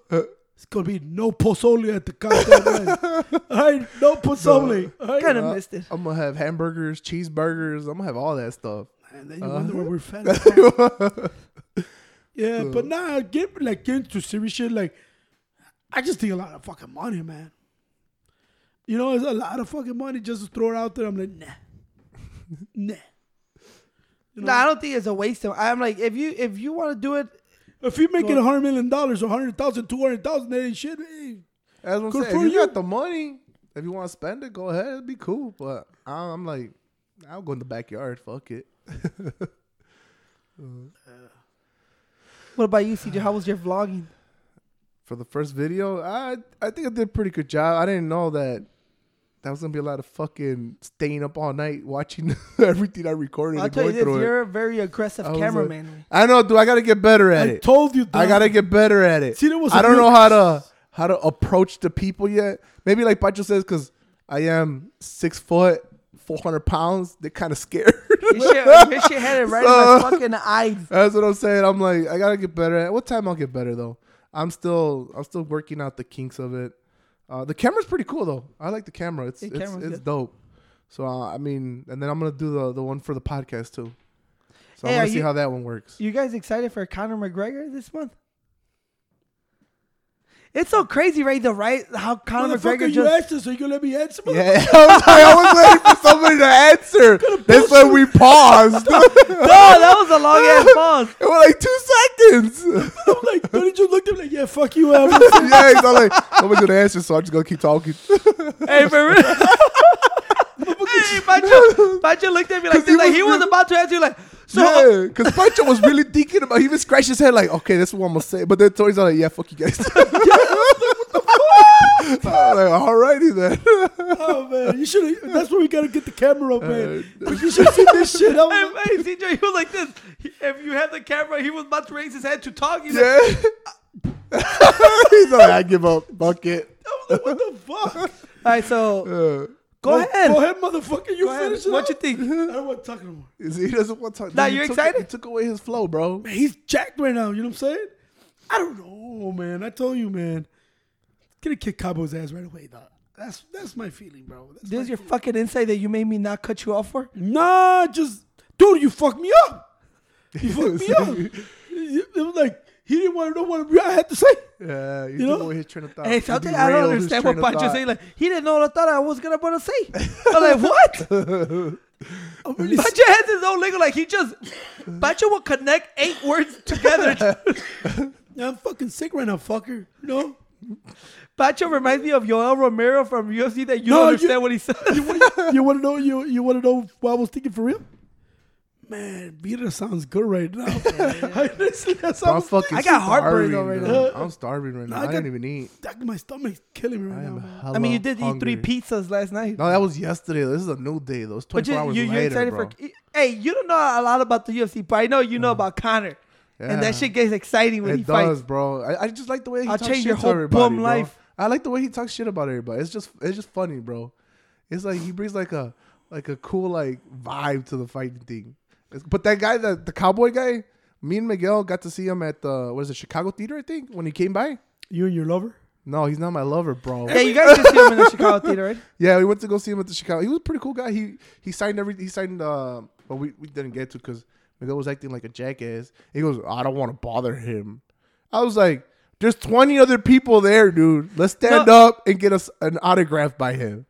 it's going to be no pozole at the cocktail. All right, no pozole. I kind of missed it. I'm going to have hamburgers, cheeseburgers. I'm going to have all that stuff. And then you wonder where we're fed. Yeah, but nah, get into serious shit. Like, I just think a lot of fucking money, man. You know, it's a lot of fucking money just to throw it out there. I'm like, nah. You know? Nah, I don't think it's a waste of. I'm like, if you want to do it, if you're making $100 million, or 100,000, 200,000, that ain't shit. Hey, that's what I'm saying. If you got the money, if you want to spend it, go ahead. It'd be cool. But I'm like, I'll go in the backyard. Fuck it. What about you, CJ? How was your vlogging? For the first video, I think I did a pretty good job. I didn't know that was gonna be a lot of fucking staying up all night watching everything I recorded. I'll tell you this, you're a very aggressive cameraman. Like, I know, dude. I gotta get better at it. I told you, dude. I gotta get better at it. See, I don't know how to approach the people yet. Maybe like Pacho says, because I am 6 foot. 400 pounds, they're kind of scared. Your shit had it right in my fucking eyes. That's what I'm saying. I'm like, I gotta get better at. What time I'll get better though? I'm still working out the kinks of it. The camera's pretty cool though. I like the camera. It's dope. So I mean, and then I'm gonna do the one for the podcast too. So I'm gonna see how that one works. You guys excited for Conor McGregor this month? It's so crazy, right? How Conor McGregor just... answer, so you gonna let me answer? Yeah, I was waiting for somebody to answer. That's why we paused. No, that was a long ass pause. It was like 2 seconds. I'm like, don't you just look at me like, yeah, fuck you, Evan. Yeah, he's like, nobody's gonna answer, so I'm just gonna keep talking. Hey, for real. Hey, Pacho looked at me like this, like he was about to answer you, like... So, yeah, because Pancho was really thinking about. He even scratched his head like, okay, that's what I'm going to say. But then Tori's like, yeah, fuck you guys. Yeah, what the fuck? Like, alrighty then. Oh, man. You should. That's where we got to get the camera up, man. You should see this shit. Hey, CJ, he was like this. If you had the camera, he was about to raise his head to talk. He's yeah. Like, he's like, I give up. Fuck it. I was like, what the fuck? All right, so... Go ahead. Go ahead, motherfucker. Finish it. What you think? I don't want to talk no more. He doesn't want to talk. Nah, you're excited? He took away his flow, bro. Man, he's jacked right now. You know what I'm saying? I don't know, man. I told you, man. Gonna kick Cabo's ass right away, dog. That's my feeling, bro. This is your fucking insight that you made me not cut you off for? Nah, just... Dude, you fucked me up. You fucked me up. It was like... He didn't want to know what I had to say. Yeah, you know what his train of thought. Hey, something I don't understand what Pancho saying. Like, he didn't know what I thought I was gonna say. I'm like, what? Really Bacha has his own lingo. Like, he just... Bacha will connect 8 words together. I'm fucking sick right now, fucker. No. Bacha reminds me of Yoel Romero from UFC that you don't understand what he says. You want to know you want to know what I was thinking for real? Man, Vita sounds good right now. Honestly, I got heartburn right now. I'm starving right now. I didn't even eat. My stomach's killing me right now. I mean, you did hungry. Eat 3 pizzas last night. No, that was yesterday. This is a new day. Those 24 hours later, excited bro. Hey, you don't know a lot about the UFC, but I know you know about Conor. Yeah. And that shit gets exciting when he fights. It does, bro. I just like the way he talks shit to everybody, bro. Life. I like the way he talks shit about everybody. It's just funny, bro. It's like he brings like a cool like vibe to the fighting thing. But that guy, the cowboy guy, me and Miguel got to see him at the Chicago Theater, I think, when he came by. You and your lover? No, he's not my lover, bro. Yeah, you guys just see him in the Chicago Theater, right? Yeah, we went to go see him at the Chicago. He was a pretty cool guy. He signed everything. He signed, but we didn't get to because Miguel was acting like a jackass. He goes, I don't want to bother him. I was like, there's 20 other people there, dude. Let's stand up and get us an autograph by him.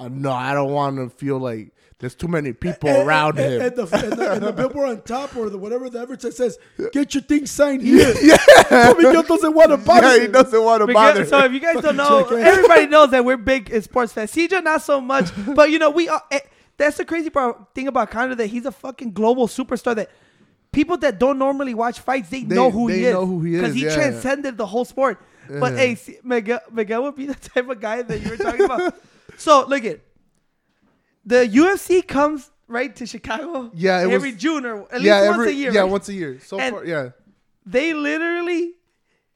No, I don't want to feel like there's too many people around him. And the billboard on top or whatever the advertisement says, get your thing signed here. Yeah. Miguel doesn't want to bother him. Yeah, he doesn't want to bother him. So if you guys don't know, everybody knows that we're big sports fans. CJ, not so much. But, you know, we are... That's the crazy thing about Conor, that he's a fucking global superstar that people that don't normally watch fights, they know who he is. They know who he is. Because he transcended the whole sport. Yeah. But, hey, Miguel would be the type of guy that you were talking about. So, look it. The UFC comes, right, to Chicago every June or at least once a year. Yeah, right? Once a year. So and far, yeah. They literally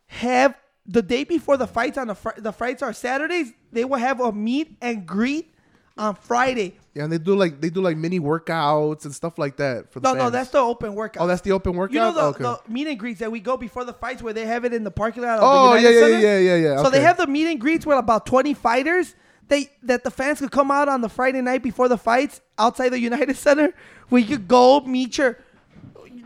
have the day before the fights on the fights are Saturdays. They will have a meet and greet on Friday. Yeah, and they do like mini workouts and stuff like that for the fans. No, that's the open workout. Oh, that's the open workout? You know the meet and greets that we go before the fights where they have it in the parking lot of the United Center? Yeah. So they have the meet and greets with about 20 fighters that the fans could come out on the Friday night before the fights outside the United Center where you could go meet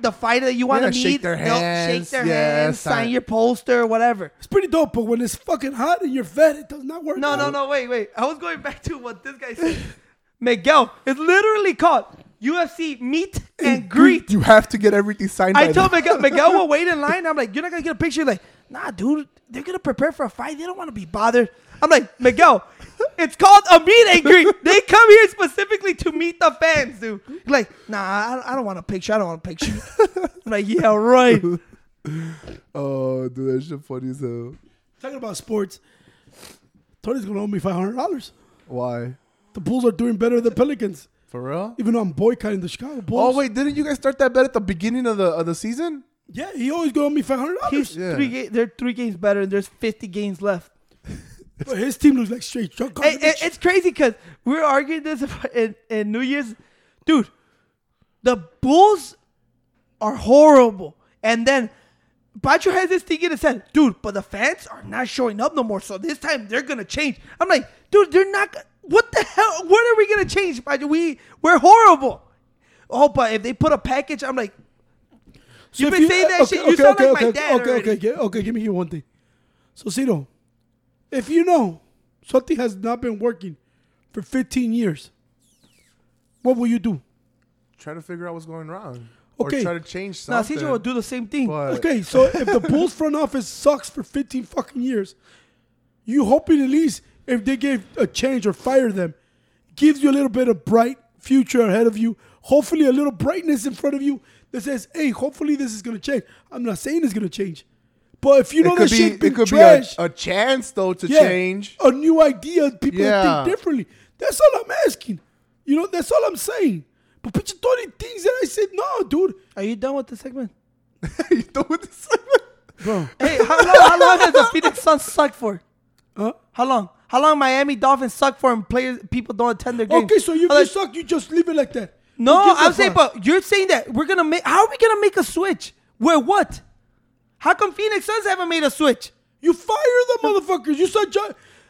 the fighter that you want to meet. Shake their hands, sign your poster, whatever. It's pretty dope, but when it's fucking hot and you're fat, it does not work. No, wait. I was going back to what this guy said. Miguel, it's literally called UFC meet and greet. You have to get everything signed. I told Miguel will wait in line. I'm like, you're not going to get a picture? He's like, nah, dude, they're going to prepare for a fight. They don't want to be bothered. I'm like, Miguel, it's called a meet and greet. They come here specifically to meet the fans, dude. You're like, nah, I don't want a picture. I'm like, yeah, right. Oh, dude, that shit funny as hell. Talking about sports, Tony's going to owe me $500. Why? The Bulls are doing better than the Pelicans. For real? Even though I'm boycotting the Chicago Bulls. Oh, wait, didn't you guys start that bet at the beginning of the season? Yeah, he always got me $500. Yeah. They're 3 games better, and there's 50 games left. But his team looks like straight drunk. It's crazy because we're arguing this in New Year's. Dude, the Bulls are horrible. And then Pacho has this thing in his head. Dude, but the fans are not showing up no more, so this time they're going to change. I'm like, dude, they're not... What the hell? What are we going to change? We're horrible. Oh, but if they put a package, I'm like, so you've been saying that shit. You sound like my dad already. Okay, give me one thing. So, Cito, if you know something has not been working for 15 years, what will you do? Try to figure out what's going wrong. Okay. Or try to change something. Now, Cito will do the same thing. Okay, so if the Bulls front office sucks for 15 fucking years, you hoping at least... If they gave a change or fire them, gives you a little bit of bright future ahead of you. Hopefully a little brightness in front of you that says, hey, hopefully this is going to change. I'm not saying it's going to change. But if you know that shit been trash. It could be a chance, though, to change. A new idea. People think differently. That's all I'm asking. You know, that's all I'm saying. But picture 20 things that I said, no, dude. Are you done with the segment? You done with the segment? Bro. Hey, how long has the Phoenix Suns sucked for? Huh? How long Miami Dolphins suck for and players people don't attend their games? Okay, so if you suck, you just leave it like that. No, I'm saying, but you're saying that we're gonna make. How are we gonna make a switch? Where what? How come Phoenix Suns haven't made a switch? You fire the motherfuckers. You said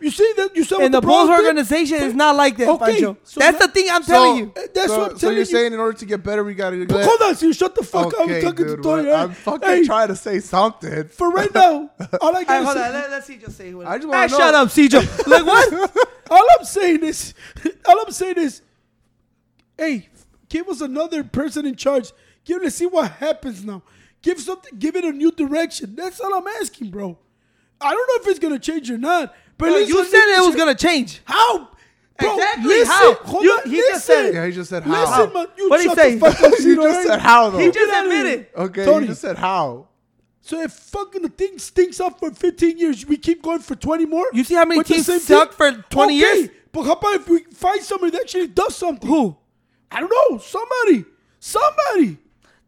you see that you said. And the Bulls organization is not like that. Okay, so that's the thing I'm telling you. That's what I'm telling you. So you're saying in order to get better, we gotta. But hold on, so you shut the fuck up. I'm talking to Tony. I'm fucking trying to say something. For right now, all I gotta say. Hold on, let CJ say what. Shut up, CJ. Like what? All I'm saying is, hey, give us another person in charge. Let's see what happens now. Give something. Give it a new direction. That's all I'm asking, bro. I don't know if it's gonna change or not. But no, you said it was gonna change. How? Bro, exactly. Listen, how? He just said. Yeah, he just said how. Listen, man, you what did he say? He just said how though. He just admitted. Okay, Tony, he just said how. So if fucking the thing stinks up for 15 years, we keep going for 20 more? You see how many teams suck for 20 years? But how about if we find somebody that actually does something? Who? I don't know. Somebody.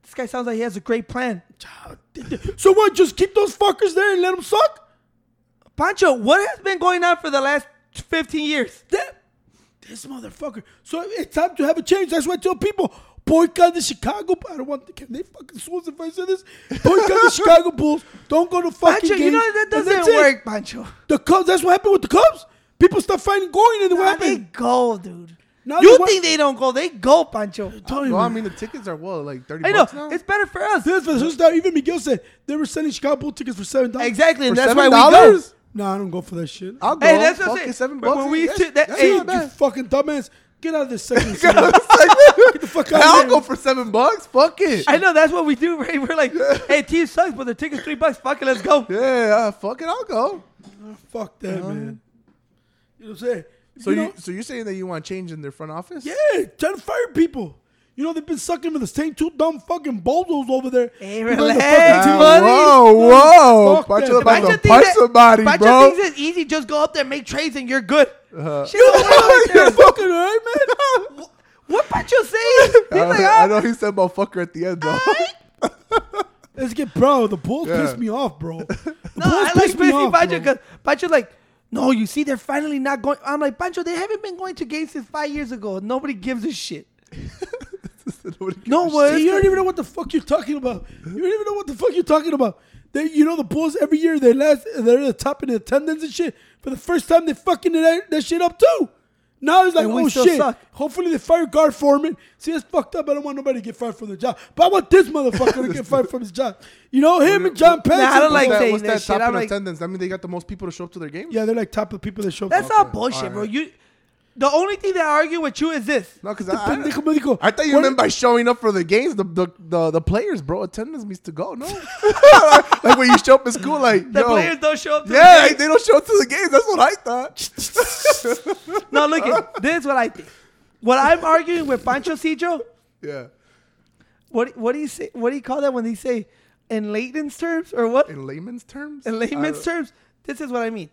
This guy sounds like he has a great plan. So what, just keep those fuckers there and let them suck? Pancho, what has been going on for the last 15 years? This motherfucker. So it's time to have a change. That's why I tell people, boycott the Chicago. I don't want. Can they fucking sue us if I say this? Boycott the Chicago Bulls. Don't go to fucking games. You know that doesn't work, Pancho. The Cubs. That's what happened with the Cubs. People stop fighting going, and what happened? They go, dude. Now you think they don't go? They go, Pancho. Well, I mean, the tickets are like $30 now. It's better for us. Even Miguel said they were selling Chicago Bull tickets for $7. Exactly, and that's why we go. No, I don't go for that shit. I'll go. Hey, that's what I'm saying. When we you fucking dumbass. Get out of this segment. Get the fuck out of here. I'll go for $7. Fuck it. I know. That's what we do, right? We're like, hey, team sucks, but the ticket's $3. Fuck it. Let's go. Yeah, fuck it. I'll go. Fuck that, man. You know what I'm saying? So you're saying that you want change in their front office? Yeah. Try to fire people. You know, they've been sucking with the same two dumb fucking bozos over there. Hey, relax, buddy. Whoa. Pancho about to punch somebody, bro. Pancho thinks it's easy. Just go up there, make trades, and you're good. You're fucking right, man. What Pancho saying? I know he said motherfucker at the end, though. Right. Let's get, bro. The Bulls pissed me off, bro. I like pissing Pancho because Pancho's like, no, you see, they're finally not going. I'm like, Pancho, they haven't been going to games since 5 years ago. Nobody gives a shit. No way. You don't even know what the fuck you're talking about. You know the Bulls every year they're at the top in the attendance and shit. For the first time they fucking did that shit up too. Now it's like, oh shit. Suck. Hopefully they fire Gar Forman. See, that's fucked up. I don't want nobody to get fired from the job. But I want this motherfucker to get fired from his job. You know him and John Patrick. Nah, I don't like saying that shit. Top in attendance. I mean, they got the most people to show up to their games. Yeah, they're like top of people that show up. That's all bullshit, bro. The only thing that I argue with you is this. No, because I thought you meant by showing up for the games, the players, bro. Attendance means to go, no? Like when you show up in school, like, the players don't show up to the games. Yeah, they don't show up to the games. That's what I thought. No, look, this is what I think. What I'm arguing with Pancho Cedro. Yeah. What do you say? What do you call that when they say in layman's terms or what? In layman's terms? In layman's terms. This is what I mean.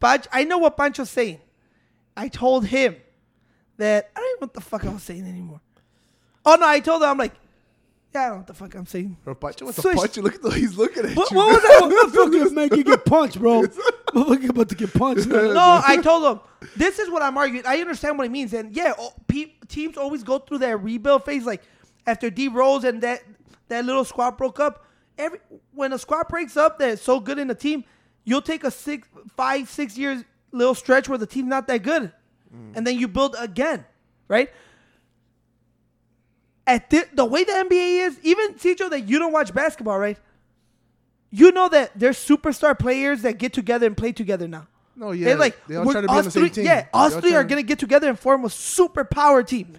I know what Pancho's saying. I told him that I don't even know what the fuck I was saying anymore. Oh, no, I told him. I'm like, yeah, I don't know what the fuck I'm saying. Bro, Pancho wants to punch you. Look at the way he's looking at you. What was that? Fucking man can get punched, bro. Motherfucker about to get punched. No, I told him, this is what I'm arguing. I understand what it means. And yeah, teams always go through that rebuild phase. Like after D Rose and that little squad broke up, when a squad breaks up that's so good in the team, you'll take a 5-6 years little stretch where the team's not that good. And then you build again, right? At the way the NBA is, even Cedro, that you don't watch basketball, right? You know that there's superstar players that get together and play together now. No, yeah. They're like, they all try to be on the same team. Yeah, us three are going to get together and form a super power team.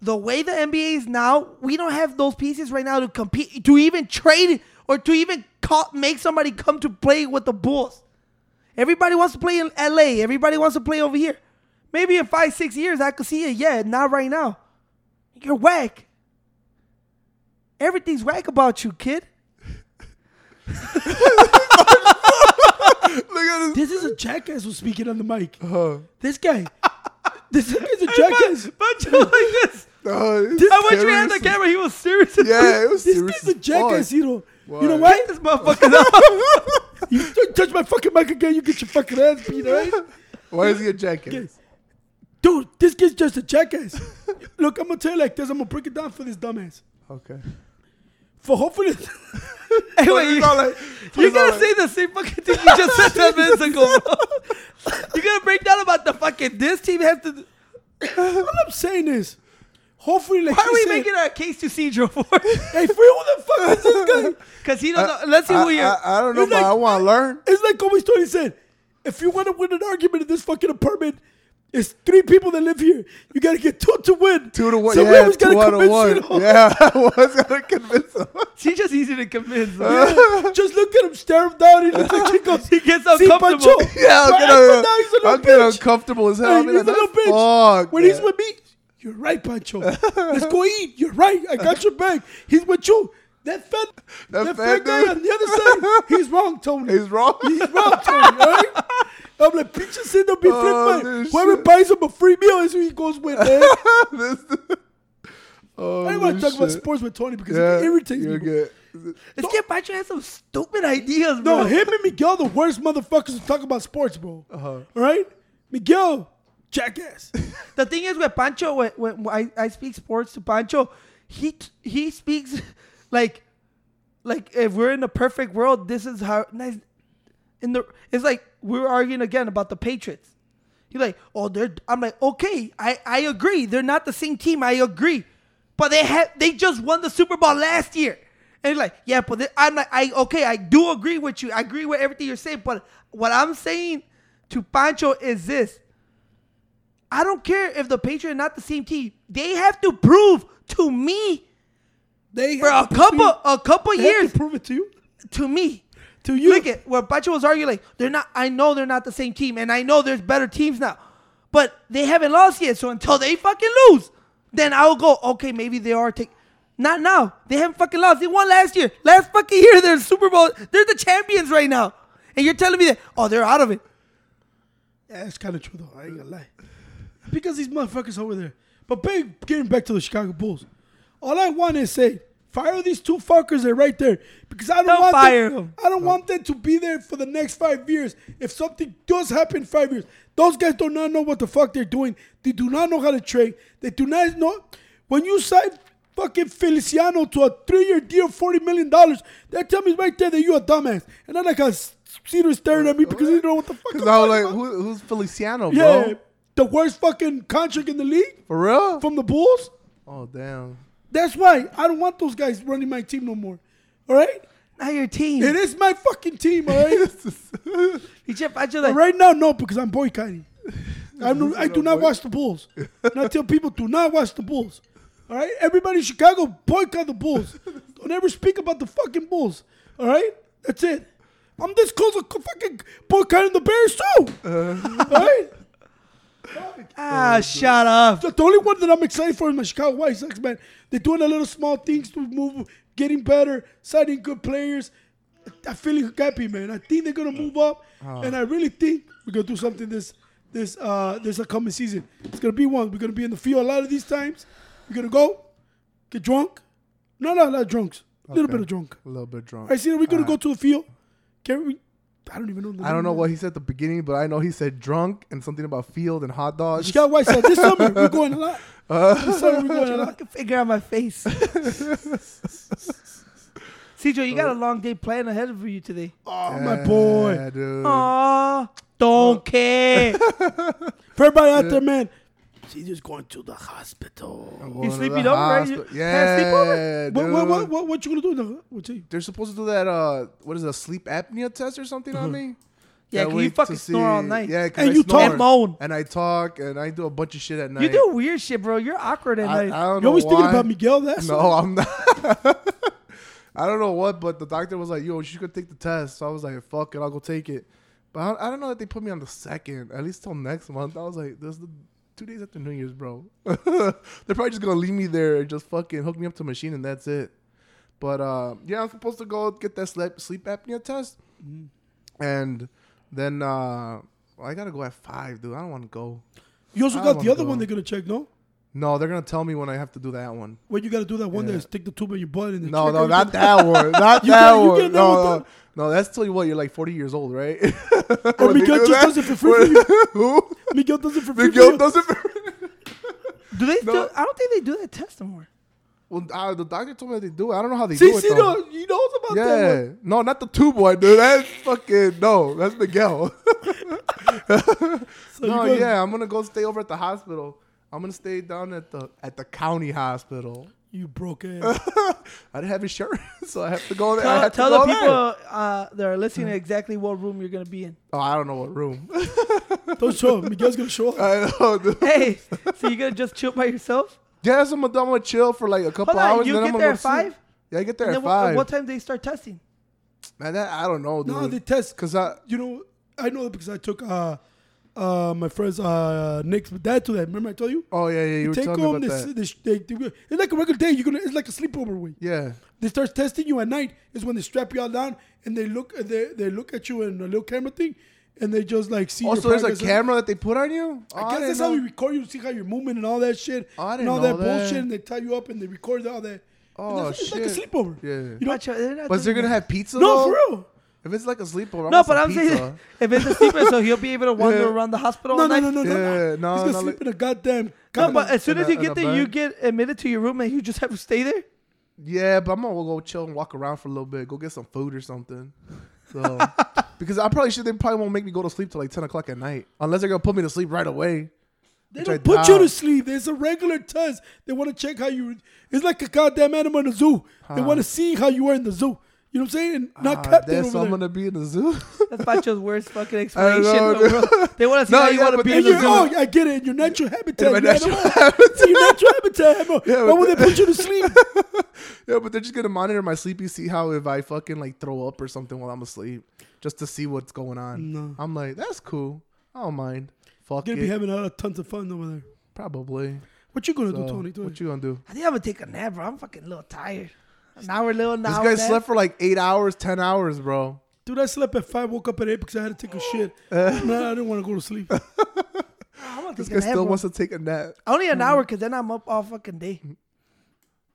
The way the NBA is now, we don't have those pieces right now to compete, to even trade, or to even make somebody come to play with the Bulls. Everybody wants to play in LA. Everybody wants to play over here. Maybe in 5-6 years, I could see it. Yeah, not right now. You're whack. Everything's whack about you, kid. Look at this. This is a jackass who's speaking on the mic. Uh-huh. This guy. This guy's a jackass. Pancho like this. I wish we had the camera. He was serious. Yeah, it was serious. This guy's a jackass, you know. Why? You know what? This motherfucker up. You touch my fucking mic again, you get your fucking ass beat, right? Why is he a jackass? Dude, this kid's just a jackass. Look, I'm going to tell you like this. I'm going to break it down for this dumbass. Okay. For hopefully... Anyway, you got to say the same fucking thing you just said 10 minutes ago, bro. You got to break down about the fucking... This team has to... What I'm saying is... Hopefully, like why are we making a case to Cedro for? Hey, for who the fuck is this guy? Because he doesn't know. Let's see who you are. I don't know, but like, I want to learn. It's like Kobe Tony said, if you want to win an argument in this fucking apartment, It's three people that live here. You got to get two to win. Two to one. So yeah, we was going to convince you. Yeah, I was going to convince him. She's just easy to convince. Yeah, just look at him, stare him down. He looks like he goes. He gets uncomfortable. Yeah, I'll get uncomfortable as hell. He's a little bitch. Fuck, when he's with me, you're right, Pancho. Let's go eat. You're right. I got your bag. He's with you. That fat guy on the other side, he's wrong, Tony. He's wrong, Tony, right? I'm like, pinches in the be flip. Whoever buys him a free meal is who he goes with, man. I don't want to talk about sports with Tony because it irritates me. This kid Pacho has some stupid ideas, bro. No, him and Miguel, the worst motherfuckers to talk about sports, bro. All right? Miguel, jackass. The thing is with Pancho, when I speak sports to Pancho, he speaks... Like if we're in the perfect world, this is how nice. It's like we're arguing again about the Patriots. You're like, oh, they're. I'm like, okay, I agree. They're not the same team. I agree, but they just won the Super Bowl last year. And you're like, yeah, but I'm like, I do agree with you. I agree with everything you're saying. But what I'm saying to Pancho is this: I don't care if the Patriots are not the same team. They have to prove to me. They have to prove it to you? To me. To you. Look at where Pacho was arguing, like, I know they're not the same team, and I know there's better teams now. But they haven't lost yet, so until they fucking lose, then I'll go, okay, maybe they are not now. They haven't fucking lost. They won last year. Last fucking year, they're Super Bowl. They're the champions right now. And you're telling me that, oh, they're out of it. Yeah, that's kind of true, though. I ain't gonna lie. Because these motherfuckers over there. But getting back to the Chicago Bulls, all I want is say, fire these two fuckers that are right there because I don't want them to be there for the next 5 years. If something does happen in 5 years, those guys do not know what the fuck they're doing. They do not know how to trade. They do not know. When you sign fucking Feliciano to a 3-year deal, $40 million, that tells me right there that you're a dumbass. And I'm like a cedar staring at me because he don't know what the fuck. Because I was like, who's Feliciano, bro? Yeah, the worst fucking contract in the league. For real? From the Bulls. Oh, damn. That's why I don't want those guys running my team no more. All right? Not your team. It is my fucking team, all right? But right now, no, because I'm boycotting. I do not watch the Bulls. And I tell people, do not watch the Bulls. All right? Everybody in Chicago, boycott the Bulls. Don't ever speak about the fucking Bulls. All right? That's it. I'm this close to fucking boycotting the Bears, too. All right? Shut up. The only one that I'm excited for is my Chicago White Sox, man. They're doing a little small things to move, getting better, signing good players. I feel happy, man. I think they're going to move up, and I really think we're going to do something this upcoming season. It's going to be one. We're going to be in the field a lot of these times. We're going to go, get drunk. No, not drunks. A little bit of drunk. I see that we're going to go to the field. I don't even know. I don't know what he said at the beginning, but I know he said drunk and something about field and hot dogs. Chicago White Sox. This summer we're going a lot. I can figure out my face. CJ, you got a long day planned ahead of you today. Oh, yeah, my boy. Dude. Oh, don't care. For everybody out there, man. CJ's going to the hospital. You sleeping over, right? Yeah. What you gonna do? They're supposed to do that. What is it, a sleep apnea test or something on me? Yeah, can you fucking snore all night? Yeah, and you talk and moan. And I talk and I do a bunch of shit at night. You do weird shit, bro. You're awkward at night. I don't know. You're always thinking about Miguel. I'm not. I don't know what, but the doctor was like, "Yo, you could take the test." So I was like, "Fuck it, I'll go take it." But I don't know that they put me on the second, at least till next month. I was like, "This is the." 2 days after New Year's, bro. They're probably just going to leave me there and just fucking hook me up to a machine and that's it. But, yeah, I'm supposed to go get that sleep apnea test. Mm-hmm. And then I got to go at 5, dude. I don't want to go. You also got the other one they're going to check, no? No, they're going to tell me when I have to do that one. Well, you got to do that one that is stick the tube in your butt. And no, not that one. Not that one. No, that's tell you what, you're like 40 years old, right? Or Miguel just does it for free for you. Who? Miguel does it for free. Do they still? I don't think they do that test anymore. Well, the doctor told me that they do it. I don't know how they do it. See, though. He knows about that. Yeah. No, not the tube one, dude. That's fucking, no. That's Miguel. I'm going to go stay over at the hospital. I'm going to stay down at the county hospital. You broke it. I didn't have insurance, so I have to go there. Tell the people that are listening exactly what room you're going to be in. Oh, I don't know what room. Don't show up. Miguel's going to show up. I know, dude. Hey, so you're going to just chill by yourself? Yes, I'm going to chill for like a couple hours. You get there at 5? Yeah, I get there at 5. What time do they start testing? Man, I don't know, dude. No, they test. Because I know because I took... my friend's Nick's dad to that. Remember I told you? Oh yeah, yeah. You were take talking home, about that. It's like a regular day. It's like a sleepover way. Yeah. They start testing you at night. Is when they strap you all down and they look at you in a little camera thing, and they just like see. Also, there's a camera that they put on you. I guess that's how we record you, see how you're moving and all that shit. Oh, I didn't know that. And all that bullshit, and they tie you up and they record all that. Oh shit! It's like a sleepover. Yeah. You know? But they're gonna have pizza. No, for real. If it's like a sleepover, no, but I'm saying if it's a sleepover, so he'll be able to wander around the hospital. No. He's gonna sleep in a goddamn. No, but as soon as you get there, you get admitted to your room, and you just have to stay there. Yeah, but I'm gonna go chill and walk around for a little bit, go get some food or something. So because they probably won't make me go to sleep till like 10:00 at night, unless they're gonna put me to sleep right away. They don't put you to sleep. There's a regular test. They want to check how you. It's like a goddamn animal in the zoo. They want to see how you are in the zoo. You know what I'm saying? Not captain over there. I'm going to be in the zoo. That's Pacho's worst fucking explanation in the world. They want to see how you want to be in the zoo. Oh, I get it. In your natural habitat. Why would they put you to sleep? Yeah, but they're just going to monitor my sleep. You see how if I fucking like throw up or something while I'm asleep. Just to see what's going on. No. I'm like, that's cool. I don't mind. Fuck it. You're going to be having tons of fun over there. Probably. What you going to do, Tony? What you going to do? I think I'm going to take a nap, bro. I'm fucking a little tired. This guy slept for like 8 hours, 10 hours, bro. Dude, I slept at 5, woke up at 8 because I had to take a shit. Man, I didn't want to go to sleep. This guy still wants to take a nap. Only an hour because then I'm up all fucking day.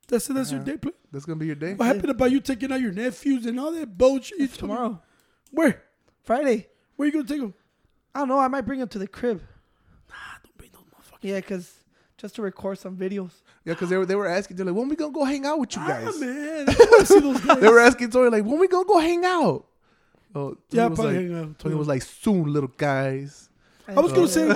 That's your day, plan? That's going to be your day? What happened about you taking out your nephews and all that bullshit? Tomorrow. Where? Friday. Where you going to take them? I don't know. I might bring them to the crib. Nah, don't bring those motherfuckers. Yeah, because... Just to record some videos. Yeah, because they were asking, they're like, when we going to go hang out with you guys? Ah, man. I want to see those guys. They were asking Tony, like, when we going to go hang out? Oh, Tony was like, soon, little guys. I was going to say, we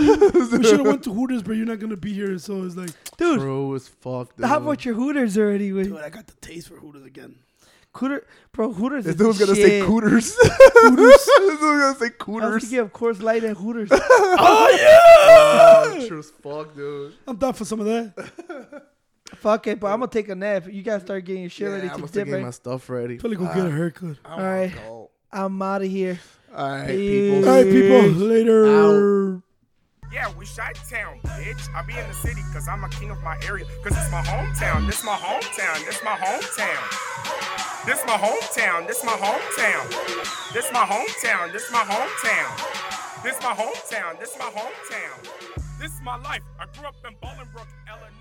should have went to Hooters, but you're not going to be here. So it's like, dude. Bro, it's fucked. How about your Hooters already? Dude, I got the taste for Hooters again. Hooters this dude's gonna say Cooters. This dude's gonna say Cooters. I was thinking of Coors Light and Hooters. Oh yeah! True as fuck, dude. I'm done for some of that. Fuck it, but I'm gonna take a nap. You gotta start getting your shit ready. I'm gonna get my stuff ready. Probably go get a haircut. Alright, I'm out of here. Alright, people. Alright, people. Later. Out. Yeah, we Chi-Town, bitch. I be in the city because I'm a king of my area. Because it's my hometown. This my hometown. This my hometown. This my hometown. This my hometown. This my hometown. This my hometown. This my hometown. This my hometown. This my life. I grew up in Bolingbrook, Illinois.